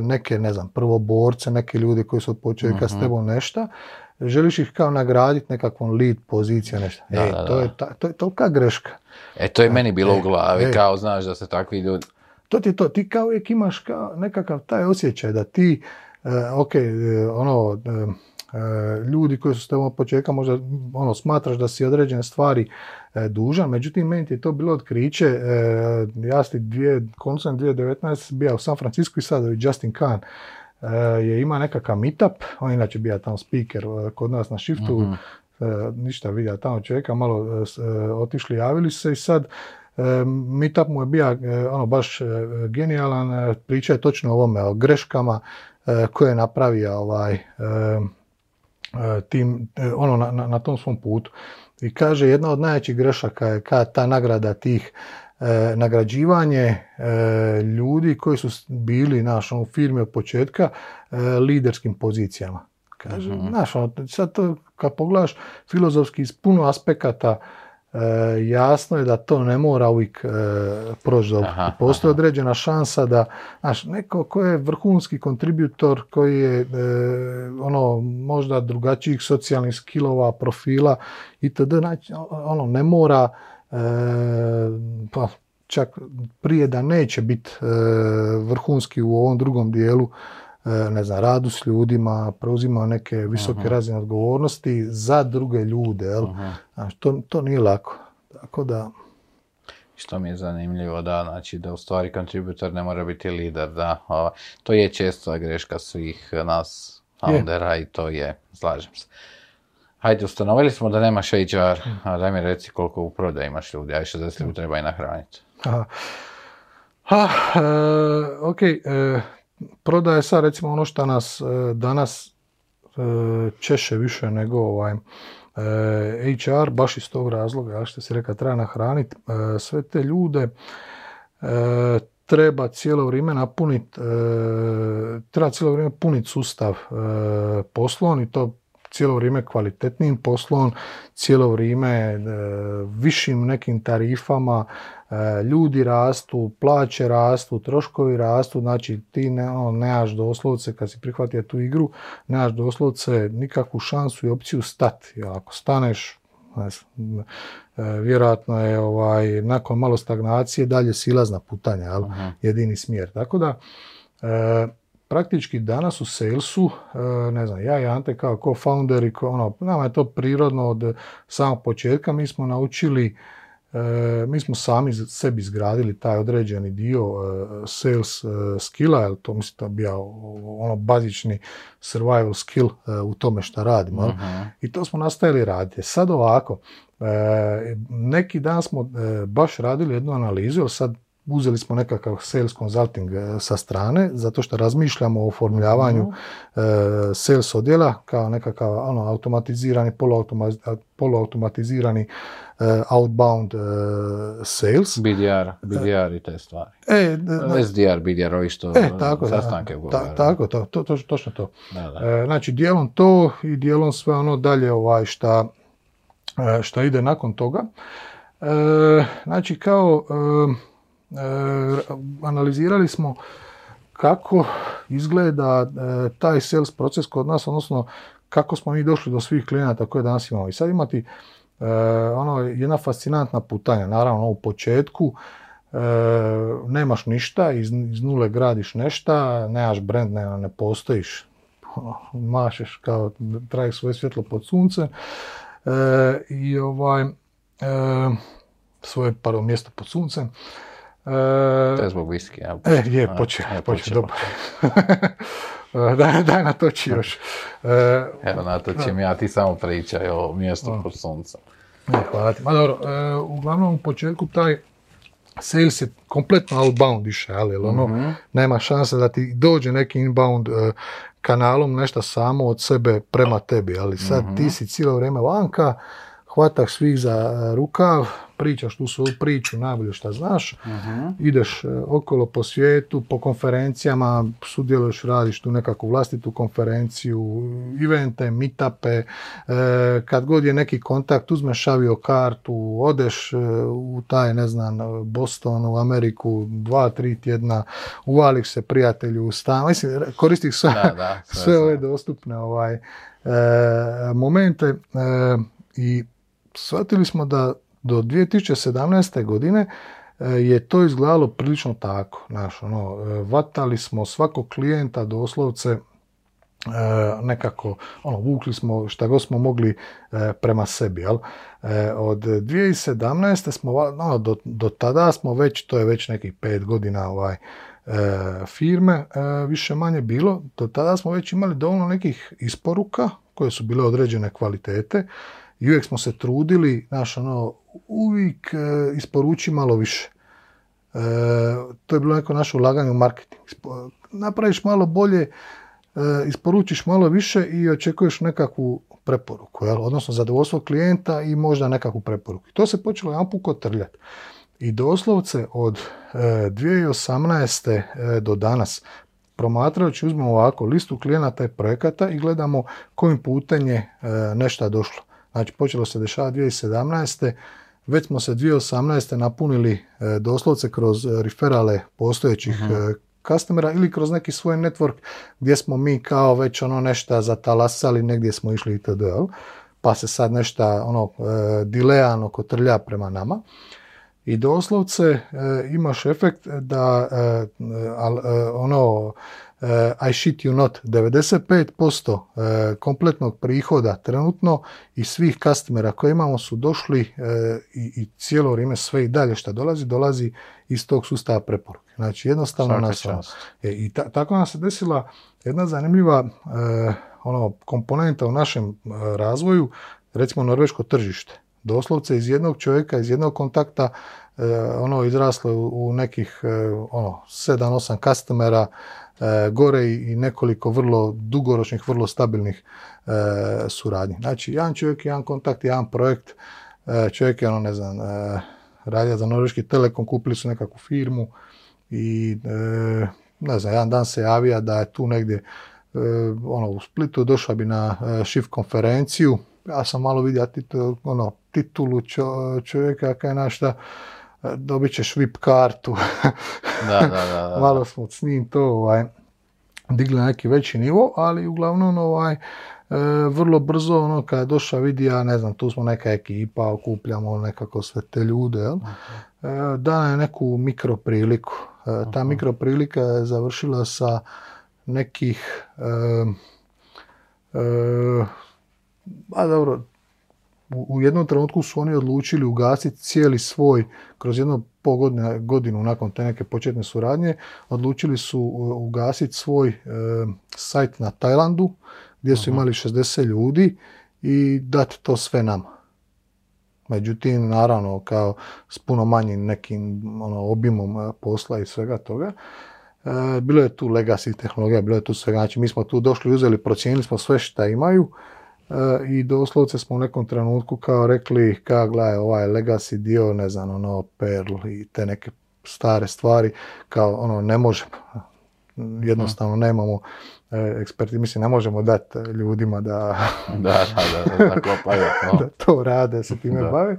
neke, ne znam, prvoborce, neke ljude koji su odpočeli mm-hmm. kad s tebom nešto, želiš ih kao nagraditi nekakvom lead poziciju, nešto. Da, ej, da, to, da. Je ta, to je tolika greška. E, to je meni bilo e, u glavi, e, kao znaš da se takvi ljudi... To ti to, ti kao uvijek imaš kao nekakav taj osjećaj da ti, e, ok, e, ono... E, ljudi koji su s tebom počeka, možda ono, smatraš da si određene stvari e, dužan, međutim, meni ti je to bilo otkriće, e, ja si dvije, koncem dvije tisuće devetnaeste bija u San Francisco i sad Justin Kahn e, je ima nekakav meetup, on inače bija tamo speaker e, kod nas na Shiftu, mm-hmm. e, ništa vidio tamo čovjeka, malo e, otišli, javili se i sad e, meetup mu je bija e, ono, baš e, genijalan, e, priča je točno o ovome, o greškama e, koje je napravio ovaj... E, tim, ono, na, na tom svom putu. I kaže, jedna od najvećih grešaka je ka ta nagrada tih e, nagrađivanje e, ljudi koji su bili naš, ono, u firmi od početka e, liderskim pozicijama. Kaže, mm-hmm. znaš, ono, sad to kad pogledaš filozofski iz puno aspekata e, jasno je da to ne mora uvijek e, proći dobro. Aha, postoji aha. određena šansa da, znaš, neko ko je vrhunski kontributor, koji je e, ono, možda drugačijih socijalnih skillova, profila itd. Znači, ono, ne mora e, pa čak prije da neće biti e, vrhunski u ovom drugom dijelu, e, ne znam, radu s ljudima, preuzima neke visoke uh-huh. razine odgovornosti za druge ljude, jel? Uh-huh. Znači, to, to nije lako. Tako da... Što mi je zanimljivo, da, znači da u stvari kontributor ne mora biti lider, da. O, to je često greška svih nas foundera i to je, slažem se. Hajde, ustanovili smo da nemaš H R, a daj mi reci koliko u prodaju imaš ljudi, a što zasliju treba i nahraniti. Aha. Ha, e, ok, e, prodaje sad recimo ono što nas e, danas e, češe više nego ovaj, e, H R, baš iz tog razloga, ja što si rekao, treba nahraniti e, sve te ljude, e, treba cijelo vrijeme napuniti, e, treba cijelo vrijeme puniti sustav e, poslom i to cijelo vrijeme kvalitetnim poslom, cijelo vrijeme e, višim nekim tarifama, e, ljudi rastu, plaće rastu, troškovi rastu, znači ti ne, ono, nemaš doslovce, kad si prihvatio tu igru, nemaš doslovce nikakvu šansu i opciju stati. Ako staneš, vjerojatno je ovaj, nakon malo stagnacije dalje silazna putanja, jel? Uh-huh. Jedini smjer. Tako da, e, praktički danas u salesu, e, ne znam, ja i Ante kao co-founderi, ono, nama je to prirodno od samog početka, mi smo naučili, e, mi smo sami sebi izgradili taj određeni dio e, sales e, skilla, jel? To mislim da bi ja, ono, bazični survival skill e, u tome što radimo. Uh-huh. I to smo nastavili raditi. Sad ovako, E, neki dan smo e, baš radili jednu analizu, jer sad uzeli smo nekakav sales consulting e, sa strane, zato što razmišljamo o formuljavanju mm-hmm. e, sales odjela kao nekakav, ono, automatizirani, poluautomatizirani e, outbound e, sales. B D R, B D R i te stvari. E, da, S D R, B D R, ovi što e, tako, sastanke da, govore. Ta, tako, to, to, to, točno to. Da, da. E, znači, dijelom to i dijelom sve ono dalje ovaj šta što ide nakon toga. E, znači, kao e, analizirali smo kako izgleda e, taj sales proces kod nas, odnosno kako smo mi došli do svih klijenata koje danas imamo. I sad imati e, ono, jedna fascinantna putanja. Naravno, u početku e, nemaš ništa, iz, iz nule gradiš nešta, nemaš brand, ne, ne postojiš. Mašeš kao traješ svoje svjetlo pod suncem. E, i ovaj, svoje prvo mjesto pod suncem. To je zbog viski, ja? E, je, počeo, počeo, dobro. Daj, daj natoči još. Evo, natočim ja, ti samo pričaj o mjestu pod suncem. Ne, hvala ti. Ma dobro, uglavnom u početku taj sales je kompletno outbound više, ali ono, mm-hmm. nema šanse da ti dođe neki inbound kanalom nešto samo od sebe prema tebi, ali sad mm-hmm. ti si cijelo vrijeme vanka, hvataš svih za rukav, pričaš tu svoju priču, najbolje šta znaš, uh-huh. ideš okolo po svijetu, po konferencijama, sudjeluješ, radiš tu nekakvu vlastitu konferenciju, evente, meetupe, kad god je neki kontakt, uzmeš avio kartu, odeš u taj, ne znam, Boston, u Ameriku, dva, tri tjedna, uvališ se prijatelju u stan, mislim, koristiš sve, da, da, sve, sve ove dostupne ovaj, e, momente e, i shvatili smo da do dvije tisuće sedamnaeste. godine je to izgledalo prilično tako. Znaš, ono, vatali smo svakog klijenta doslovce nekako, ono, vukli smo šta god smo mogli prema sebi. Jel? Od dvije tisuće sedamnaeste. smo, ono, do, do tada smo već, to je već nekih pet godina ovaj, firme, više manje bilo. Do tada smo već imali dovoljno nekih isporuka koje su bile određene kvalitete. I uvijek smo se trudili, znaš, ono, uvijek e, isporuči malo više. E, to je bilo neko naše ulaganje u marketing. Ispo, napraviš malo bolje, e, isporučiš malo više i očekuješ nekakvu preporuku, jel? Odnosno zadovoljstvo klijenta i možda nekakvu preporuku. I to se počelo jedan puko trljati. I doslovce od e, dvije tisuće osamnaeste. E, do danas, promatrajući uzmemo ovako listu klijenata i projekata i gledamo kojim putem je e, nešto došlo. Znači, počelo se dešavati dvije tisuće sedamnaeste. Već smo se dvije tisuće osamnaeste. napunili e, doslovce kroz referale postojećih uh-huh. e, customera ili kroz neki svoj network gdje smo mi kao već ono nešto zatalasali, negdje smo išli itd. Pa se sad nešto ono e, dilejano kotrlja prema nama. I doslovce e, imaš efekt da e, al, e, ono... I shit you not, devedeset pet posto kompletnog prihoda trenutno i svih customera koje imamo su došli i, i cijelo vrijeme sve i dalje što dolazi, dolazi iz tog sustava preporuke. Znači jednostavno nas, i ta, tako nam se desila jedna zanimljiva eh, ono, komponenta u našem eh, razvoju, recimo norveško tržište. Doslovce iz jednog čovjeka, iz jednog kontakta eh, ono izraslo u, u nekih eh, ono, sedam osam customera gore i nekoliko vrlo dugoročnih, vrlo stabilnih e, suradnji. Znači, jedan čovjek, jedan kontakt, jedan projekt. E, čovjek je, ono, ne znam, e, radio za Norveški Telekom, kupili su nekakvu firmu i, e, ne znam, jedan dan se javija da je tu negdje, e, ono, u Splitu, došla bi na e, Shift konferenciju. Ja sam malo vidio titul, ono, titulu čo, čovjeka, kaj našta, dobit ćeš V I P kartu. Da, da, da, da. Malo smo s njim to ovaj, digli na neki veći nivo, ali uglavnom ovaj, e, vrlo brzo ono, kada je došao vidija, ne znam, tu smo neka ekipa, okupljamo nekako sve te ljude, jel? Okay. E, dana je neku mikropriliku. E, ta okay. mikroprilika je završila sa nekih e, e, a dobro, u jednom trenutku su oni odlučili ugasiti cijeli svoj, kroz jednu pol godine, godinu nakon te neke početne suradnje, odlučili su ugasiti svoj e, sajt na Tajlandu, gdje su imali šezdeset ljudi i dati to sve nama. Međutim, naravno, kao s puno manjim nekim ono, obimom posla i svega toga, e, bilo je tu legacy tehnologija, bilo je tu svega. Znači, mi smo tu došli, uzeli, procijenili smo sve šta imaju, i doslovce smo u nekom trenutku kao rekli, kao gledaj ovaj legacy dio, ne znam, ono, Perl i te neke stare stvari, kao ono, ne možemo, jednostavno nemamo eksperti, mislim, ne možemo dati ljudima da, da, da, da, da, klopaju, no. da to rade, se time da. bave.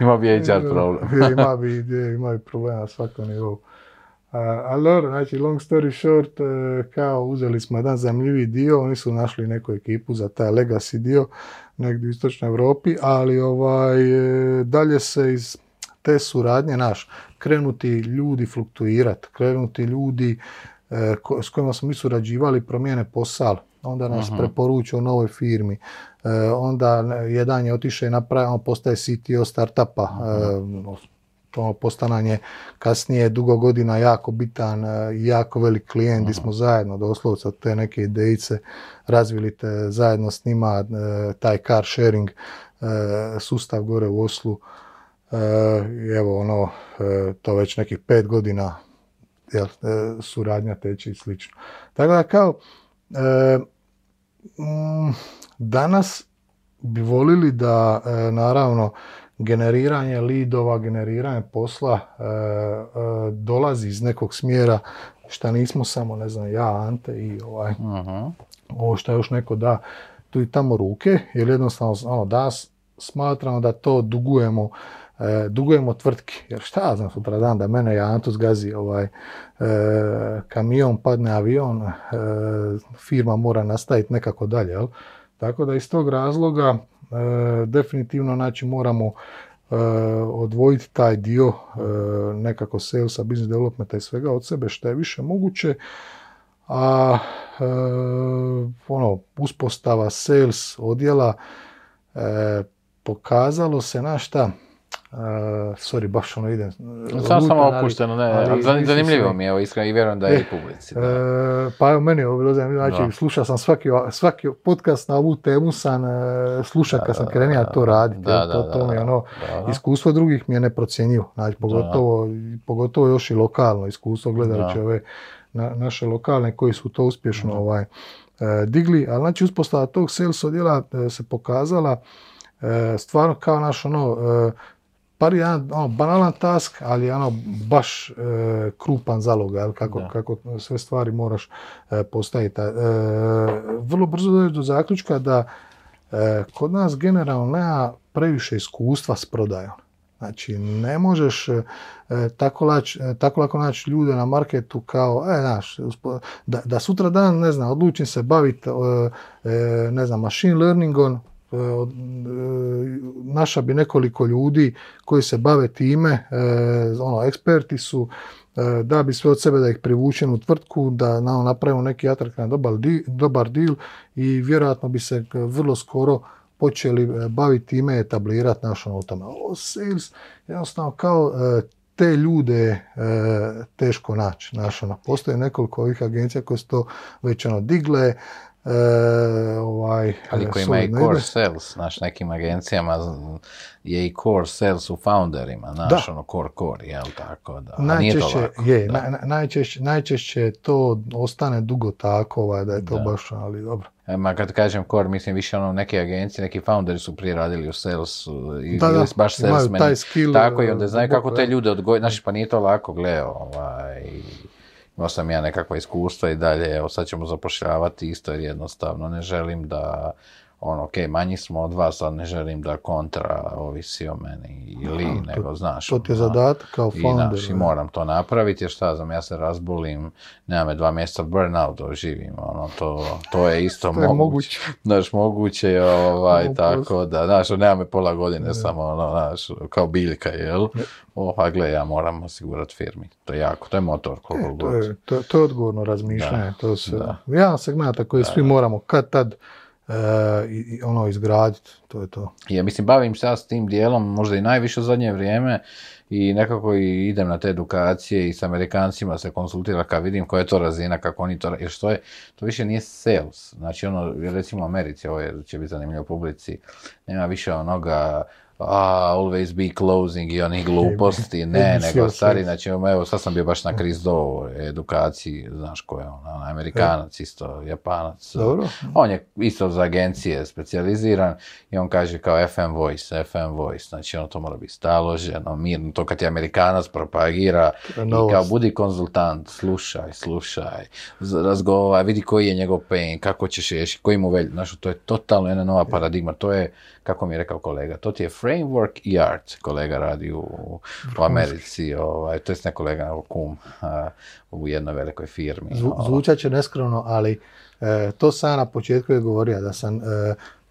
Ima bi H R problem. ima, bi, ima bi problema na svakom nivou. Alor, znači long story short, kao uzeli smo jedan zanimljivi dio, oni su našli neku ekipu za taj legacy dio negdje u istočnoj Europi, ali ovaj, dalje se iz te suradnje naš, krenuti ljudi fluktuirati, krenuti ljudi eh, ko, s kojima smo mi surađivali promijene posao. onda nas uh-huh. preporučio novoj firmi. E, onda jedan je otišao i napravio, postaje C T O startupa. Uh-huh. E, to postananje kasnije dugo godina jako bitan i jako velik klijent gdje smo zajedno doslovca te neke idejice razvili te zajedno s njima taj car sharing sustav gore u Oslu. Evo ono, to već nekih pet godina jel, suradnja teče i slično. Tako da kao danas bi volili da naravno generiranje lidova, generiranje posla e, e, dolazi iz nekog smjera šta nismo samo, ne znam, ja, Ante i ovaj, uh-huh. ovo šta još neko da tu i tamo ruke, jer jednostavno ono, da smatramo da to dugujemo, e, dugujemo tvrtki, jer šta znam sutra dan da mene i Anto zgazi ovaj, e, kamion, padne avion, e, firma mora nastaviti nekako dalje, jel? Tako da iz tog razloga E, definitivno znači moramo e, odvojiti taj dio e, nekako salesa, business developmenta i svega od sebe što je više moguće, a e, ono, uspostava sales odjela e, pokazalo se na šta, e, sorry, baš ono idem. Samo samo opušteno, ne, ali, ali zanimljivo mi je, evo, iskreno i vjerujem da je i publici. E, pa evo meni ovo, znači da. Slušao sam svaki, svaki podcast na ovu temu sam slušao kad sam krenio to raditi, da, to, to, to mi je ono, da, da. Iskustvo drugih mi je neprocjenjivo, znači pogotovo, pogotovo još i lokalno iskustvo, gledajući ove na, naše lokalne koji su to uspješno da. ovaj, digli, ali znači uspostava tog sales odjela se pokazala stvarno kao naš ono, par je ono, banalan task, ali je ono baš e, krupan zalog, jel, kako, kako sve stvari moraš e, postaviti. E, vrlo brzo dođeš do zaključka da e, kod nas generalno nema previše iskustva s prodajom. Znači, ne možeš e, tako, lač, e, tako lako naći ljude na marketu kao, e, znaš, da, da sutra dan, ne znam, odlučim se baviti, e, e, ne znam, machine learningom, naša bi nekoliko ljudi koji se bave time, ono, eksperti su, da bi sve od sebe da ih privučem u tvrtku, da nam napravimo neki atraktivan dobar, dobar deal i vjerojatno bi se vrlo skoro počeli baviti time, etablirati naš ono tome. O, sales, jednostavno kao te ljude teško naći. Naš, ono, postoje nekoliko ovih agencija koje su to već ono, digle, E, ovaj, ali koji ima i core sales, znaš, nekim agencijama je i core sales u founderima, znaš, ono core core, jel tako, da, najčešće, nije to lako. Je, da. Na, najčešće, najčešće to ostane dugo tako, ovaj, da je to da. baš, ali dobro. E, ma kad kažem core, mislim više ono neke agencije, neki founderi su prije radili u salesu, i da, da, baš salesmeni, skill, tako i onda znaju kako te ljude odgoji, znaš, pa nije to lako, gle, ovaj... Imao sam ja nekakva iskustva i dalje, evo sad ćemo zapošljavati isto jer jednostavno ne želim da, ono, ok, manji smo od vas, ali ne želim da kontra ovisi o meni ili, aha, nego to, znaš. To ti je zadatak kao founder. I, znaš, i moram to napraviti jer šta znam, ja se razbolim, nema me dva mjeseca burnout, živim, ono, to, to je isto to je moguće. moguće. Znaš, moguće je, ovaj, moguće. Tako da, znaš, nema me pola godine ne. samo, ono, znaš, kao biljka, jel? Ne. Oha, gle, ja moram osigurati firmi. To je jako, to je motor koliko e, god. Je, to, to je odgovorno razmišljanje, da, to se, jedan segmenta koji da, svi da. moramo kad tad Uh, i, i ono izgraditi, to je to. Ja mislim, bavim se ja s tim dijelom, možda i najviše u zadnje vrijeme i nekako i idem na te edukacije i s Amerikancima se konsultira kad vidim koja je to razina, kako oni to, jer što je, to više nije sales, znači ono, recimo u Americi, ovo je, će biti zanimljivo publici, nema više onoga a, always be closing i onih gluposti, ne, nego stari, znači evo sad sam bio baš na Chris Doe edukaciji, znaš ko je on, Amerikanac isto, Japanac, dobro. On je isto za agencije specijaliziran i on kaže kao F M voice, F M voice, znači ono to mora biti staloženo, mirno, to kad je Amerikanac propagira i kao budi konzultant, slušaj, slušaj, razgovaj, vidi koji je njegov pain, kako ćeš riješiti, koji mu velj, znači to je totalno jedna nova paradigma, to je, kako mi je rekao kolega, to ti je framework i art, kolega radi u, u Americi, ovaj, to je ne kolega kum uh, u jednoj velikoj firmi. Zvu, zvučat će neskromno, ali uh, to sam na početku je govorio, da sam uh,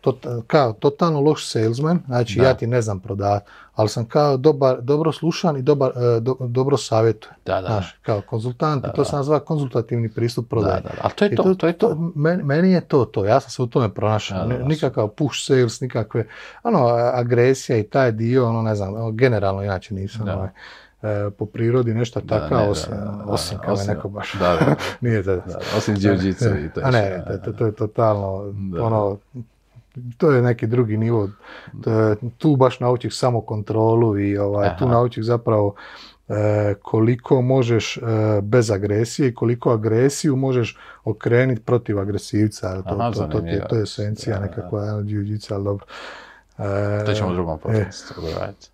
to, kao totalno loš salesman, znači da. Ja ti ne znam prodati, ali sam kao dobar, dobro slušan i dobar, do, dobro savjetujem. Da, da. Znaš, kao konzultant, da, da. To se nazva konzultativni pristup prodaje. Da, da, da. Ali to je to, to, to je to. to meni, meni je to to, ja sam se u tome pronašao. Da, da, da. Nikakav push sales, nikakve, ono, agresija i taj dio, ono, ne znam, generalno inače nisam, da. Ovaj, po prirodi nešto tako, osim, osim kao osim, neko baš. Da, da. Nije tada. Da, osim jiu-jitsu i to. A ne, to, to je totalno, da. Ono, to je neki drugi nivo. Tu baš naučiš samokontrolu i ovaj, tu naučiš zapravo e, koliko možeš e, bez agresije i koliko agresiju možeš okrenuti protiv agresivca. To, Aha, to, to, to, je, to je esencija nekakva jiu-jitsu, ali dobro. E, to ćemo u drugom podcastu govoriti.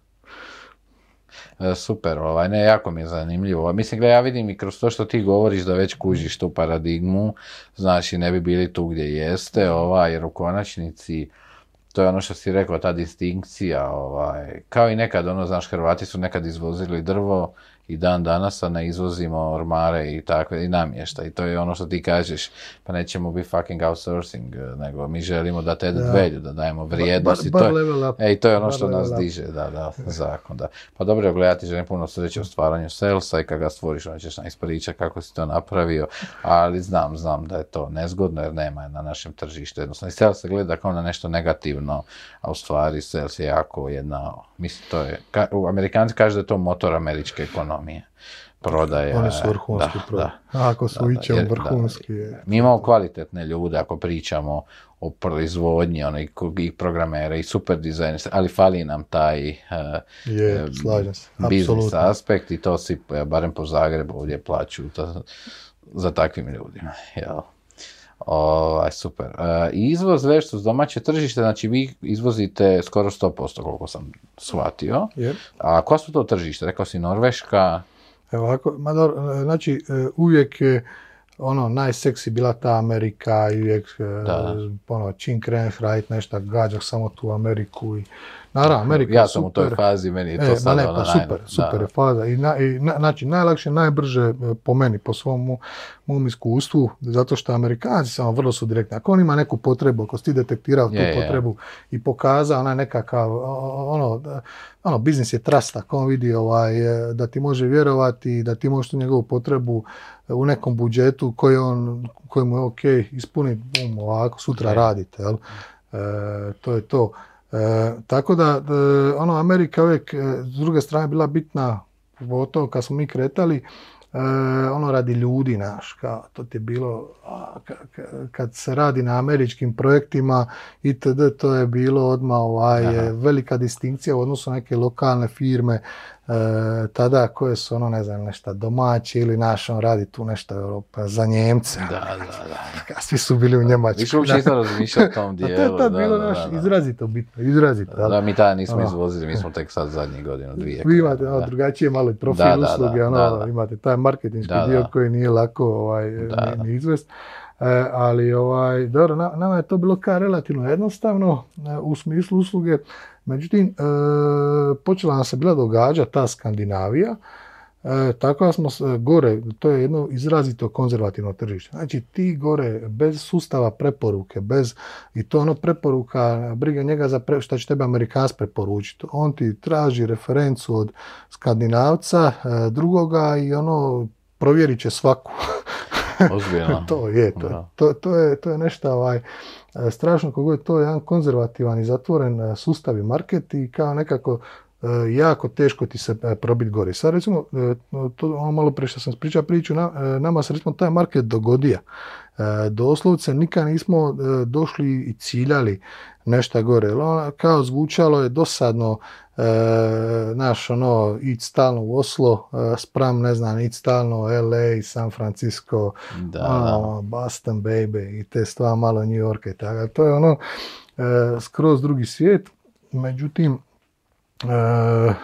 Super, ovaj, ne, jako mi je zanimljivo. Mislim, gledaj, ja vidim i kroz to što ti govoriš da već kužiš tu paradigmu, znači ne bi bili tu gdje jeste, ovaj, jer u konačnici, to je ono što si rekao, ta distinkcija, ovaj, kao i nekad, ono, znaš, Hrvati su nekad izvozili drvo i dan danas, a ne izvozimo ormare i takve, i namješta, i to je ono što ti kažeš, pa nećemo biti fucking outsourcing, nego mi želimo da te value, da dajemo vrijednost, bar, bar, bar i, to, e, i to je ono bar što nas up. Diže, da, da, zakon, da. Pa dobro, gledati, želim puno sreće u stvaranju salesa i kad ga stvoriš, onda ćeš nam ispričati kako si to napravio, ali znam, znam da je to nezgodno, jer nema je na našem tržištu, jednostavno, i sales se gleda kao na nešto negativno, a u stvari sales je jako jedna, mislim, to je, ka, u Amerikanci kaže da je to motor američke ekonomije. Prodaje. Oni su vrhunski da, prodaje. Da, ako su ićemo vrhunski. Da, mi imamo kvalitetne ljude ako pričamo o proizvodnji, ono, i, i programere i super dizajniste, ali fali nam taj uh, je, uh, biznis aspekt i to si, ja, barem po Zagrebu ovdje plaću ta, za takvim ljudima. Jel? O, aj, super. Uh, izvoz versus domaće tržište, znači vi izvozite skoro sto posto koliko sam shvatio. Yep. A koja su to tržište? Rekao si Norveška? Evo ovako, Mador, znači uvijek je ono najseksi bila ta Amerika i uvijek da. Ono čim kreneš radit nešto, gađaš samo tu Ameriku i naravno Amerika ja je super. Ja sam u toj fazi, meni je to e, sad ne, pa ona super, najno, super je faza i, na, i na, znači najlakše, najbrže po meni, po svom mom iskustvu, zato što Amerikanci samo vrlo su direktni. Ako on ima neku potrebu, ako si ti detektirao tu je, potrebu je. I pokazao onaj nekakav, ono, ono, biznis je trust, ako on vidi ovaj, da ti može vjerovati, da ti možeš tu njegovu potrebu u nekom budžetu koji on, koji mu je ok, ispuniti, bum, ovako, sutra je. Radite, jel? E, to je to. E, tako da, e, ono, Amerika uvijek, e, s druge strane, bila bitna, pogotovo kad smo mi kretali, e, ono, radi ljudi, naš, kao, to ti je bilo, a, ka, ka, kad se radi na američkim projektima, itd., to je bilo odmah, ovaj, je, velika distinkcija u odnosu na neke lokalne firme, E, tada koje su ono, ne znam, nešto domaći ili naš, on radi tu nešto Europa za Njemce. Da, da, da. Svi su bili u Njemačku. Više uopće nisam razmišljao o tom dijelu. A to je tad da, bilo da, naš da, da. Izrazito bitno, izrazito. Da, da mi tada nismo ono. Izvozili, mi smo tek sad zadnjih godina, dvije. Vi imate ono, drugačije malo profil da, usluge, da, da, ono, da, da. Imate taj marketinški da, dio da. Koji nije lako ovaj, da, ni, ni izvest. E, ali, ovaj, dobro, nama je to bilo kao relativno jednostavno u smislu usluge. Međutim, e, počela nam se bila događa ta Skandinavija, e, tako da smo gore, to je jedno izrazito konzervativno tržište. Znači ti gore, bez sustava preporuke, bez, i to ono preporuka, briga njega za pre, šta će tebe Amerikanac preporučiti. On ti traži referencu od Skandinavca, e, drugoga i ono, provjerit će svaku. Ozbiljno. to je, to, to, to je, to je nešto ovaj, strašno kako je to jedan konzervativan i zatvoren sustav i market i kao nekako jako teško ti se probiti gore. Sad recimo, to ono malo prije što sam pričao priču, nama se recimo taj market dogodio. Doslovce nikad nismo došli i ciljali nešto gore. Kao zvučalo je dosadno, znaš, ono, ići stalno u Oslo, spram, ne znam, ići stalno u el ej, San Francisco, da, ono, Boston baby i te stvari, malo New Yorka i tako. To je ono, skroz drugi svijet. Međutim,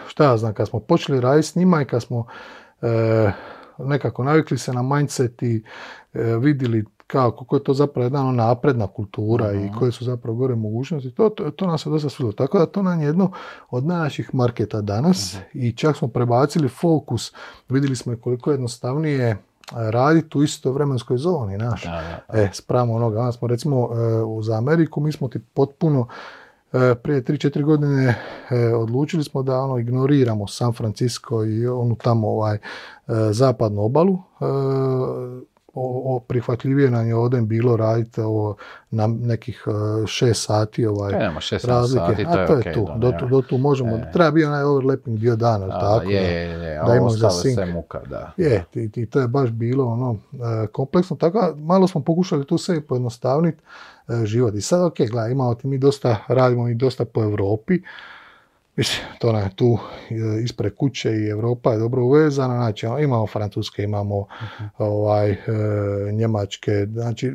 šta ja znam, kad smo počeli raditi s njima i kad smo nekako navikli se na mindset i vidjeli kako je to zapravo jedna ono napredna kultura uh-huh. i koje su zapravo gore mogućnosti, to, to, to nam se dosta svidilo. Tako da to nam je jedno od naših marketa danas uh-huh. i čak smo prebacili fokus, vidjeli smo koliko jednostavnije raditi u isto vremenskoj zoni, naš. Da, da, da. E, spravo onoga, smo recimo za Ameriku, mi smo ti potpuno prije tri četiri godine e, odlučili smo da ono ignoriramo San Francisco i onu tamo ovaj, e, zapadnu obalu. E, o, o, prihvatljivije nam je ovdje bilo raditi ovo na nekih šest sati ovaj, razlike. Sati, to je A to je okay, tu, do, do, do tu možemo, e. treba bio onaj overlapping dio dana, da, tako je, da, je, je. da imam za sink. Se muka, da. Je, ti, ti, to je baš bilo ono kompleksno, tako malo smo pokušali tu sebi pojednostavniti život. I sad, ok, gledaj, imamo ti, mi dosta, radimo i dosta po Europi, mislim, to nam je tu ispred kuće i Europa je dobro uvezana, znači imamo francuske, imamo uh-huh. ovaj, e, njemačke, znači,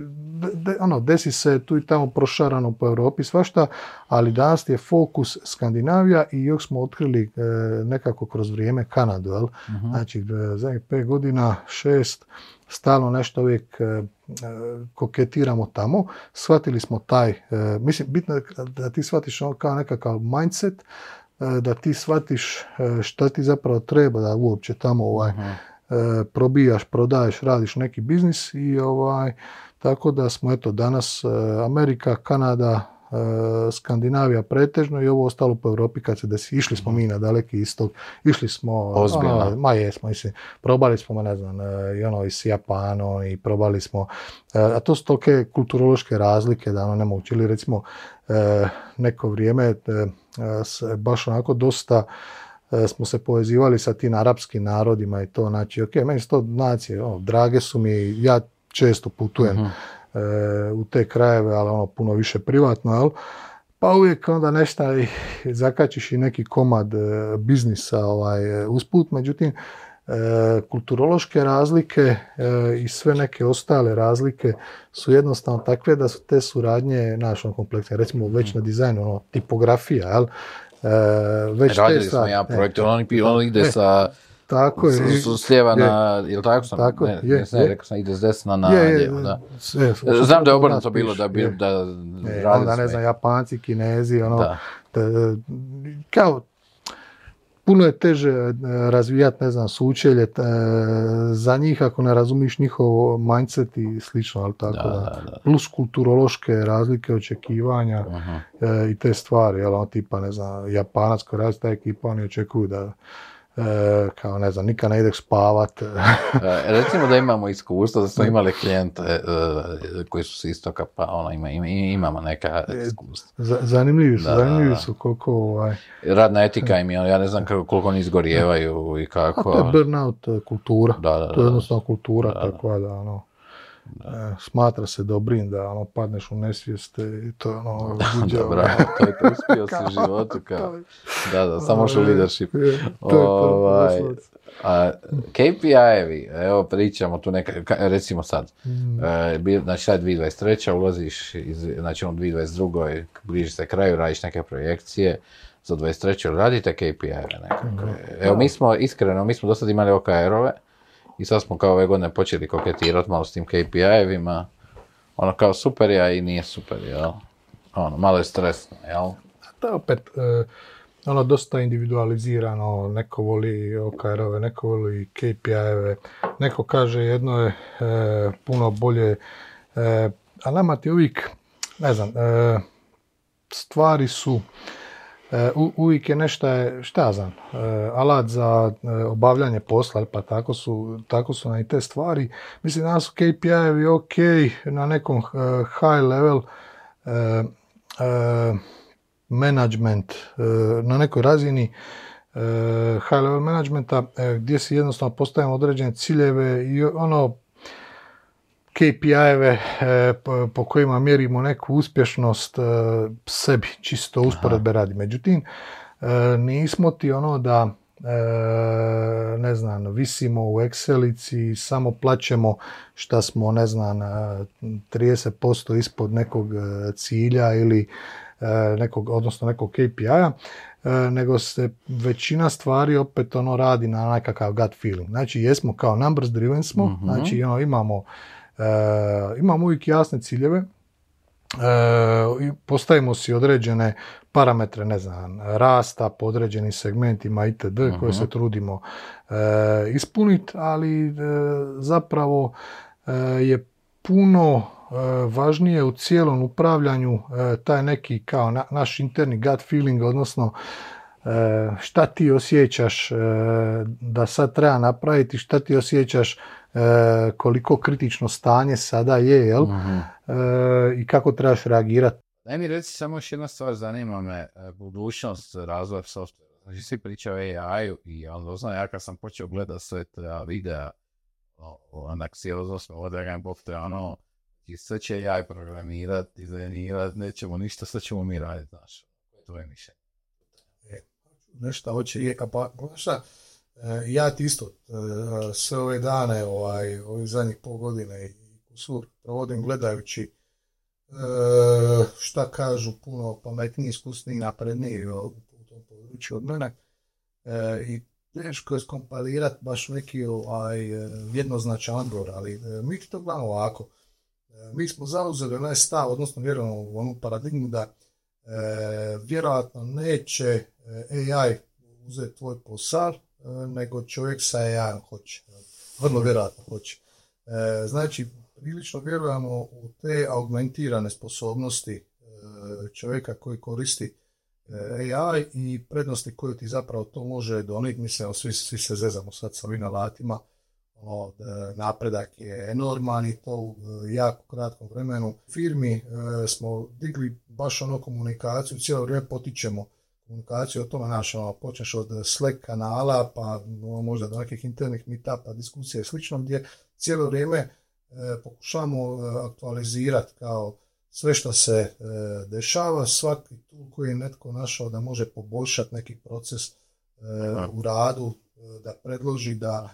de, ono, desi se tu i tamo prošarano po Europi svašta, ali danas je fokus Skandinavija i još smo otkrili e, nekako kroz vrijeme Kanadu, jel? Uh-huh. Znači, zadnjih pet godina, šest, stalno nešto uvijek e, koketiramo tamo, shvatili smo taj, e, mislim, bitno je da ti shvatiš ono kao nekakav mindset, e, da ti shvatiš e, šta ti zapravo treba da uopće tamo ovaj, e, probijaš, prodaješ, radiš neki biznis i ovaj, tako da smo eto danas e, Amerika, Kanada, E, Skandinavija pretežno i ovo ostalo po Europi kad se desi. Išli smo mi na daleki istok, išli smo, ono, ma jesmo, mislim, probali smo, ne znam, i ono i s Japanom i probali smo, e, a to su tolke kulturološke razlike da ono nema učili, recimo e, neko vrijeme e, e, baš onako dosta e, smo se povezivali sa tim arapskim narodima i to, znači, ok, meni su to nacije, ono, drage su mi, ja često putujem, uh-huh. E, u te krajeve, ali ono puno više privatno, jel? Pa uvijek onda nešto zakačiš i neki komad e, biznisa ovaj, usput, međutim e, kulturološke razlike e, i sve neke ostale razlike su jednostavno takve da su te suradnje našom kompleksne, recimo već na dizajnu, ono, tipografija, jel? E, već radili smo jedan projekt, on, on ide e. sa Tako je. S lijeva na, je li tako sam? Tako ne, je. Ne, rekao sam, ide s desna na je, lijevo, da. Je, je, znam da je obrnuto bilo, da bi, da je, onda ne znam, Japanci, Kinezi, ono, da. Da, kao, puno je teže razvijati, ne znam, sučelje, za njih ako ne razumiš njihov mindset i slično, ali tako da, da, da. Plus kulturološke razlike, očekivanja uh-huh. e, i te stvari, jel, ono, tipa, ne znam, Japanac koji razli ta ekipa, oni očekuju da E, kao ne znam, nikad ne ideš spavat. Recimo da imamo iskustvo, da smo imali klijente e, koji su s istoka, pa ono, ima, ima, imamo neka iskustva. E, zanimljivi su, da, zanimljivi da, da. su koliko... Ovaj... Radna etika im je, ja ne znam koliko oni izgorijevaju i kako... A to je burnout kultura, da, da, da, to je jednostavno kultura takva da ono... Da. Smatra se dobrim da ono, padneš u nesvijest i to je ono... Da, bravo, to je to, uspio si u životu kao... Da, da, samo što leadership. Ovaj, K P I-evi, evo pričamo tu neka, recimo sad, mm. e, znači sad dvije tisuće dvadeset treća ulaziš, iz, znači on dvije tisuće dvadeset druga bliži se kraju, radiš neke projekcije, za dvadeset treću radite K P I-eve nekako. Mm. Evo mi smo, iskreno, mi smo do sad imali O K R-ove, i sad smo kao ove godine počeli koketirati malo s tim K P I-evima. Ono kao super ja i nije super, jel? Ono, malo je stresno, jel? A to opet, eh, ono dosta individualizirano, neko voli O K R-ove, neko voli K P I-eve. Neko kaže jedno je eh, puno bolje, eh, a nama ti uvijek, ne znam, eh, stvari su... Uh, uvijek je nešto, šta ja znam, uh, alat za uh, obavljanje posla, pa tako su, tako su na i te stvari. Mislim, danas su K P I-evi ok, na nekom uh, high level uh, uh, management, uh, na nekoj razini uh, high level managementa uh, gdje si jednostavno postavimo određene ciljeve i ono, K P I-eve e, po, po kojima mjerimo neku uspješnost e, sebi, čisto usporedbe radi. Međutim, e, nismo ti ono da, e, ne znam, visimo u Excelici, samo plaćemo šta smo, ne znam, trideset posto ispod nekog cilja ili e, nekog, odnosno nekog K P I-a, e, nego se većina stvari opet ono radi na nekakav gut feeling. Znači, jesmo kao numbers driven smo, mm-hmm. znači ono, imamo Uh, imamo uvijek jasne ciljeve, postavimo si određene parametre, ne znam, rasta po određenim segmentima itd. Uh-huh. koje se trudimo e, ispuniti, ali e, zapravo e, je puno e, važnije u cijelom upravljanju e, taj neki kao na, naš interni gut feeling, odnosno e, šta ti osjećaš e, da sad treba napraviti, šta ti osjećaš E, koliko kritično stanje sada je, jel? Mm-hmm. E, i kako trebaš reagirati. Daj mi reci samo još jedna stvar, zanima me budućnost razvoja softvera. Znači, svi pričaju o A I-u i onda znam, ja kad sam počeo gledati sve ta videa o anksioznosti, o dragom Bog te, ono, i sve će A I programirat, dizajnirat, nećemo ništa, sve ćemo mi raditi, znaš. To je mišljenje. E, nešto hoće je, pa, šta? Ja ti isto sve ove dane, ovaj, ovih zadnjih pol godine i kusur provodim gledajući šta kažu puno pametniji, iskusniji, napredniji u tom području od mene. I teško je skompalirati baš neki ovaj, jednoznačan odgovor, ali mi to gledamo ovako. Mi smo zauzeli onaj stav, odnosno vjerujemo u onu paradigmu da vjerojatno neće A I uzeti tvoj posao, nego čovjek sa A I-om hoće. Vrlo vjerojatno hoće. Znači, prilično vjerujemo u te augmentirane sposobnosti čovjeka koji koristi A I i prednosti koju ti zapravo to može donijeti. Mislim, svi, svi se zezamo sad sa ovim alatima. Napredak je enorman i to u jako kratkom vremenu. U firmi smo digli baš ono komunikaciju, cijelo vrijeme potičemo komunikaciju o tome, naš, ono, počneš od Slack kanala, pa no, možda do nekih internih meetupa, diskusije i slično, gdje cijelo vrijeme e, pokušamo e, aktualizirati kao sve što se e, dešava, svaki tool koji je netko našao da može poboljšati neki proces e, u radu, e, da predloži, da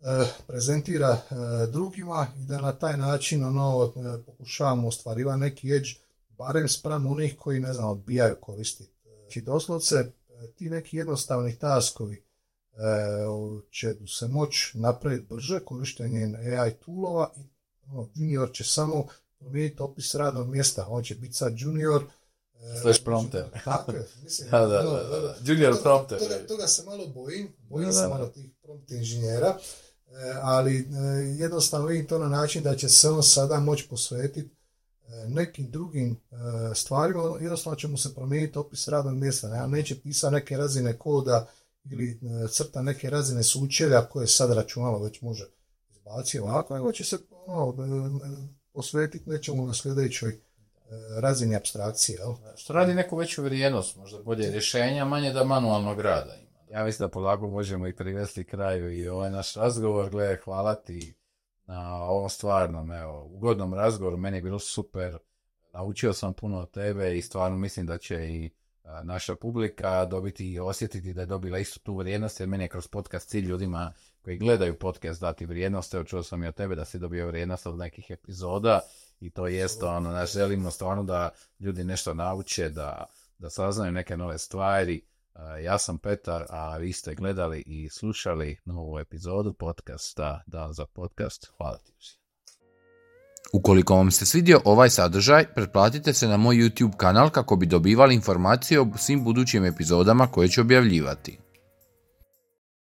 e, prezentira e, drugima i da na taj način ono, e, pokušavamo ostvarivati neki edge, barem spram onih koji, ne znam, odbijaju koristiti. Znači, doslovce, ti neki jednostavni taskovi e, će se moći napraviti brže korištenjem A I toolova i ono, junior će samo promijeniti opis radnog mjesta, on će biti sad junior. E, Slash prompter. Tako je, mislim. da, da, da, da, da. Junior to, prompter. Toga, toga se malo bojim, bojim se malo tih prompt inženjera, e, ali e, jednostavno vidim to na način da će se on sada moći posvetiti nekim drugim e, stvarima, jednostavno će mu se promijeniti opis radnog mjesta. Ja neće pisati neke razine koda ili e, crta neke razine sučelja koje sad računalo već može izbaciti ovako, nego će se ono, posvetiti nečemu na sljedećoj e, razini apstrakcije. Jel? Što radi neku veću vrijednost, možda bolje rješenja, manje da manualnog rada ima. Ja mislim da polako možemo i privesti kraju i ovaj naš razgovor. Gle, hvala ti na ovom stvarnom, evo, ugodnom razgovoru. Meni je bilo super, naučio sam puno od tebe i stvarno mislim da će i a, naša publika dobiti i osjetiti da je dobila istu tu vrijednost, jer meni je kroz podcast cilj ljudima koji gledaju podcast dati vrijednost. Evo, čuo sam i od tebe da si dobio vrijednost od nekih epizoda i to jest ono, naš želimo stvarno da ljudi nešto nauče, da, da saznaju neke nove stvari. Ja sam Petar, a vi ste gledali i slušali novu epizodu podcasta Dan za podcast. Hvala ti. Ukoliko vam se svidio ovaj sadržaj, pretplatite se na moj YouTube kanal kako bi dobivali informacije o svim budućim epizodama koje ću objavljivati.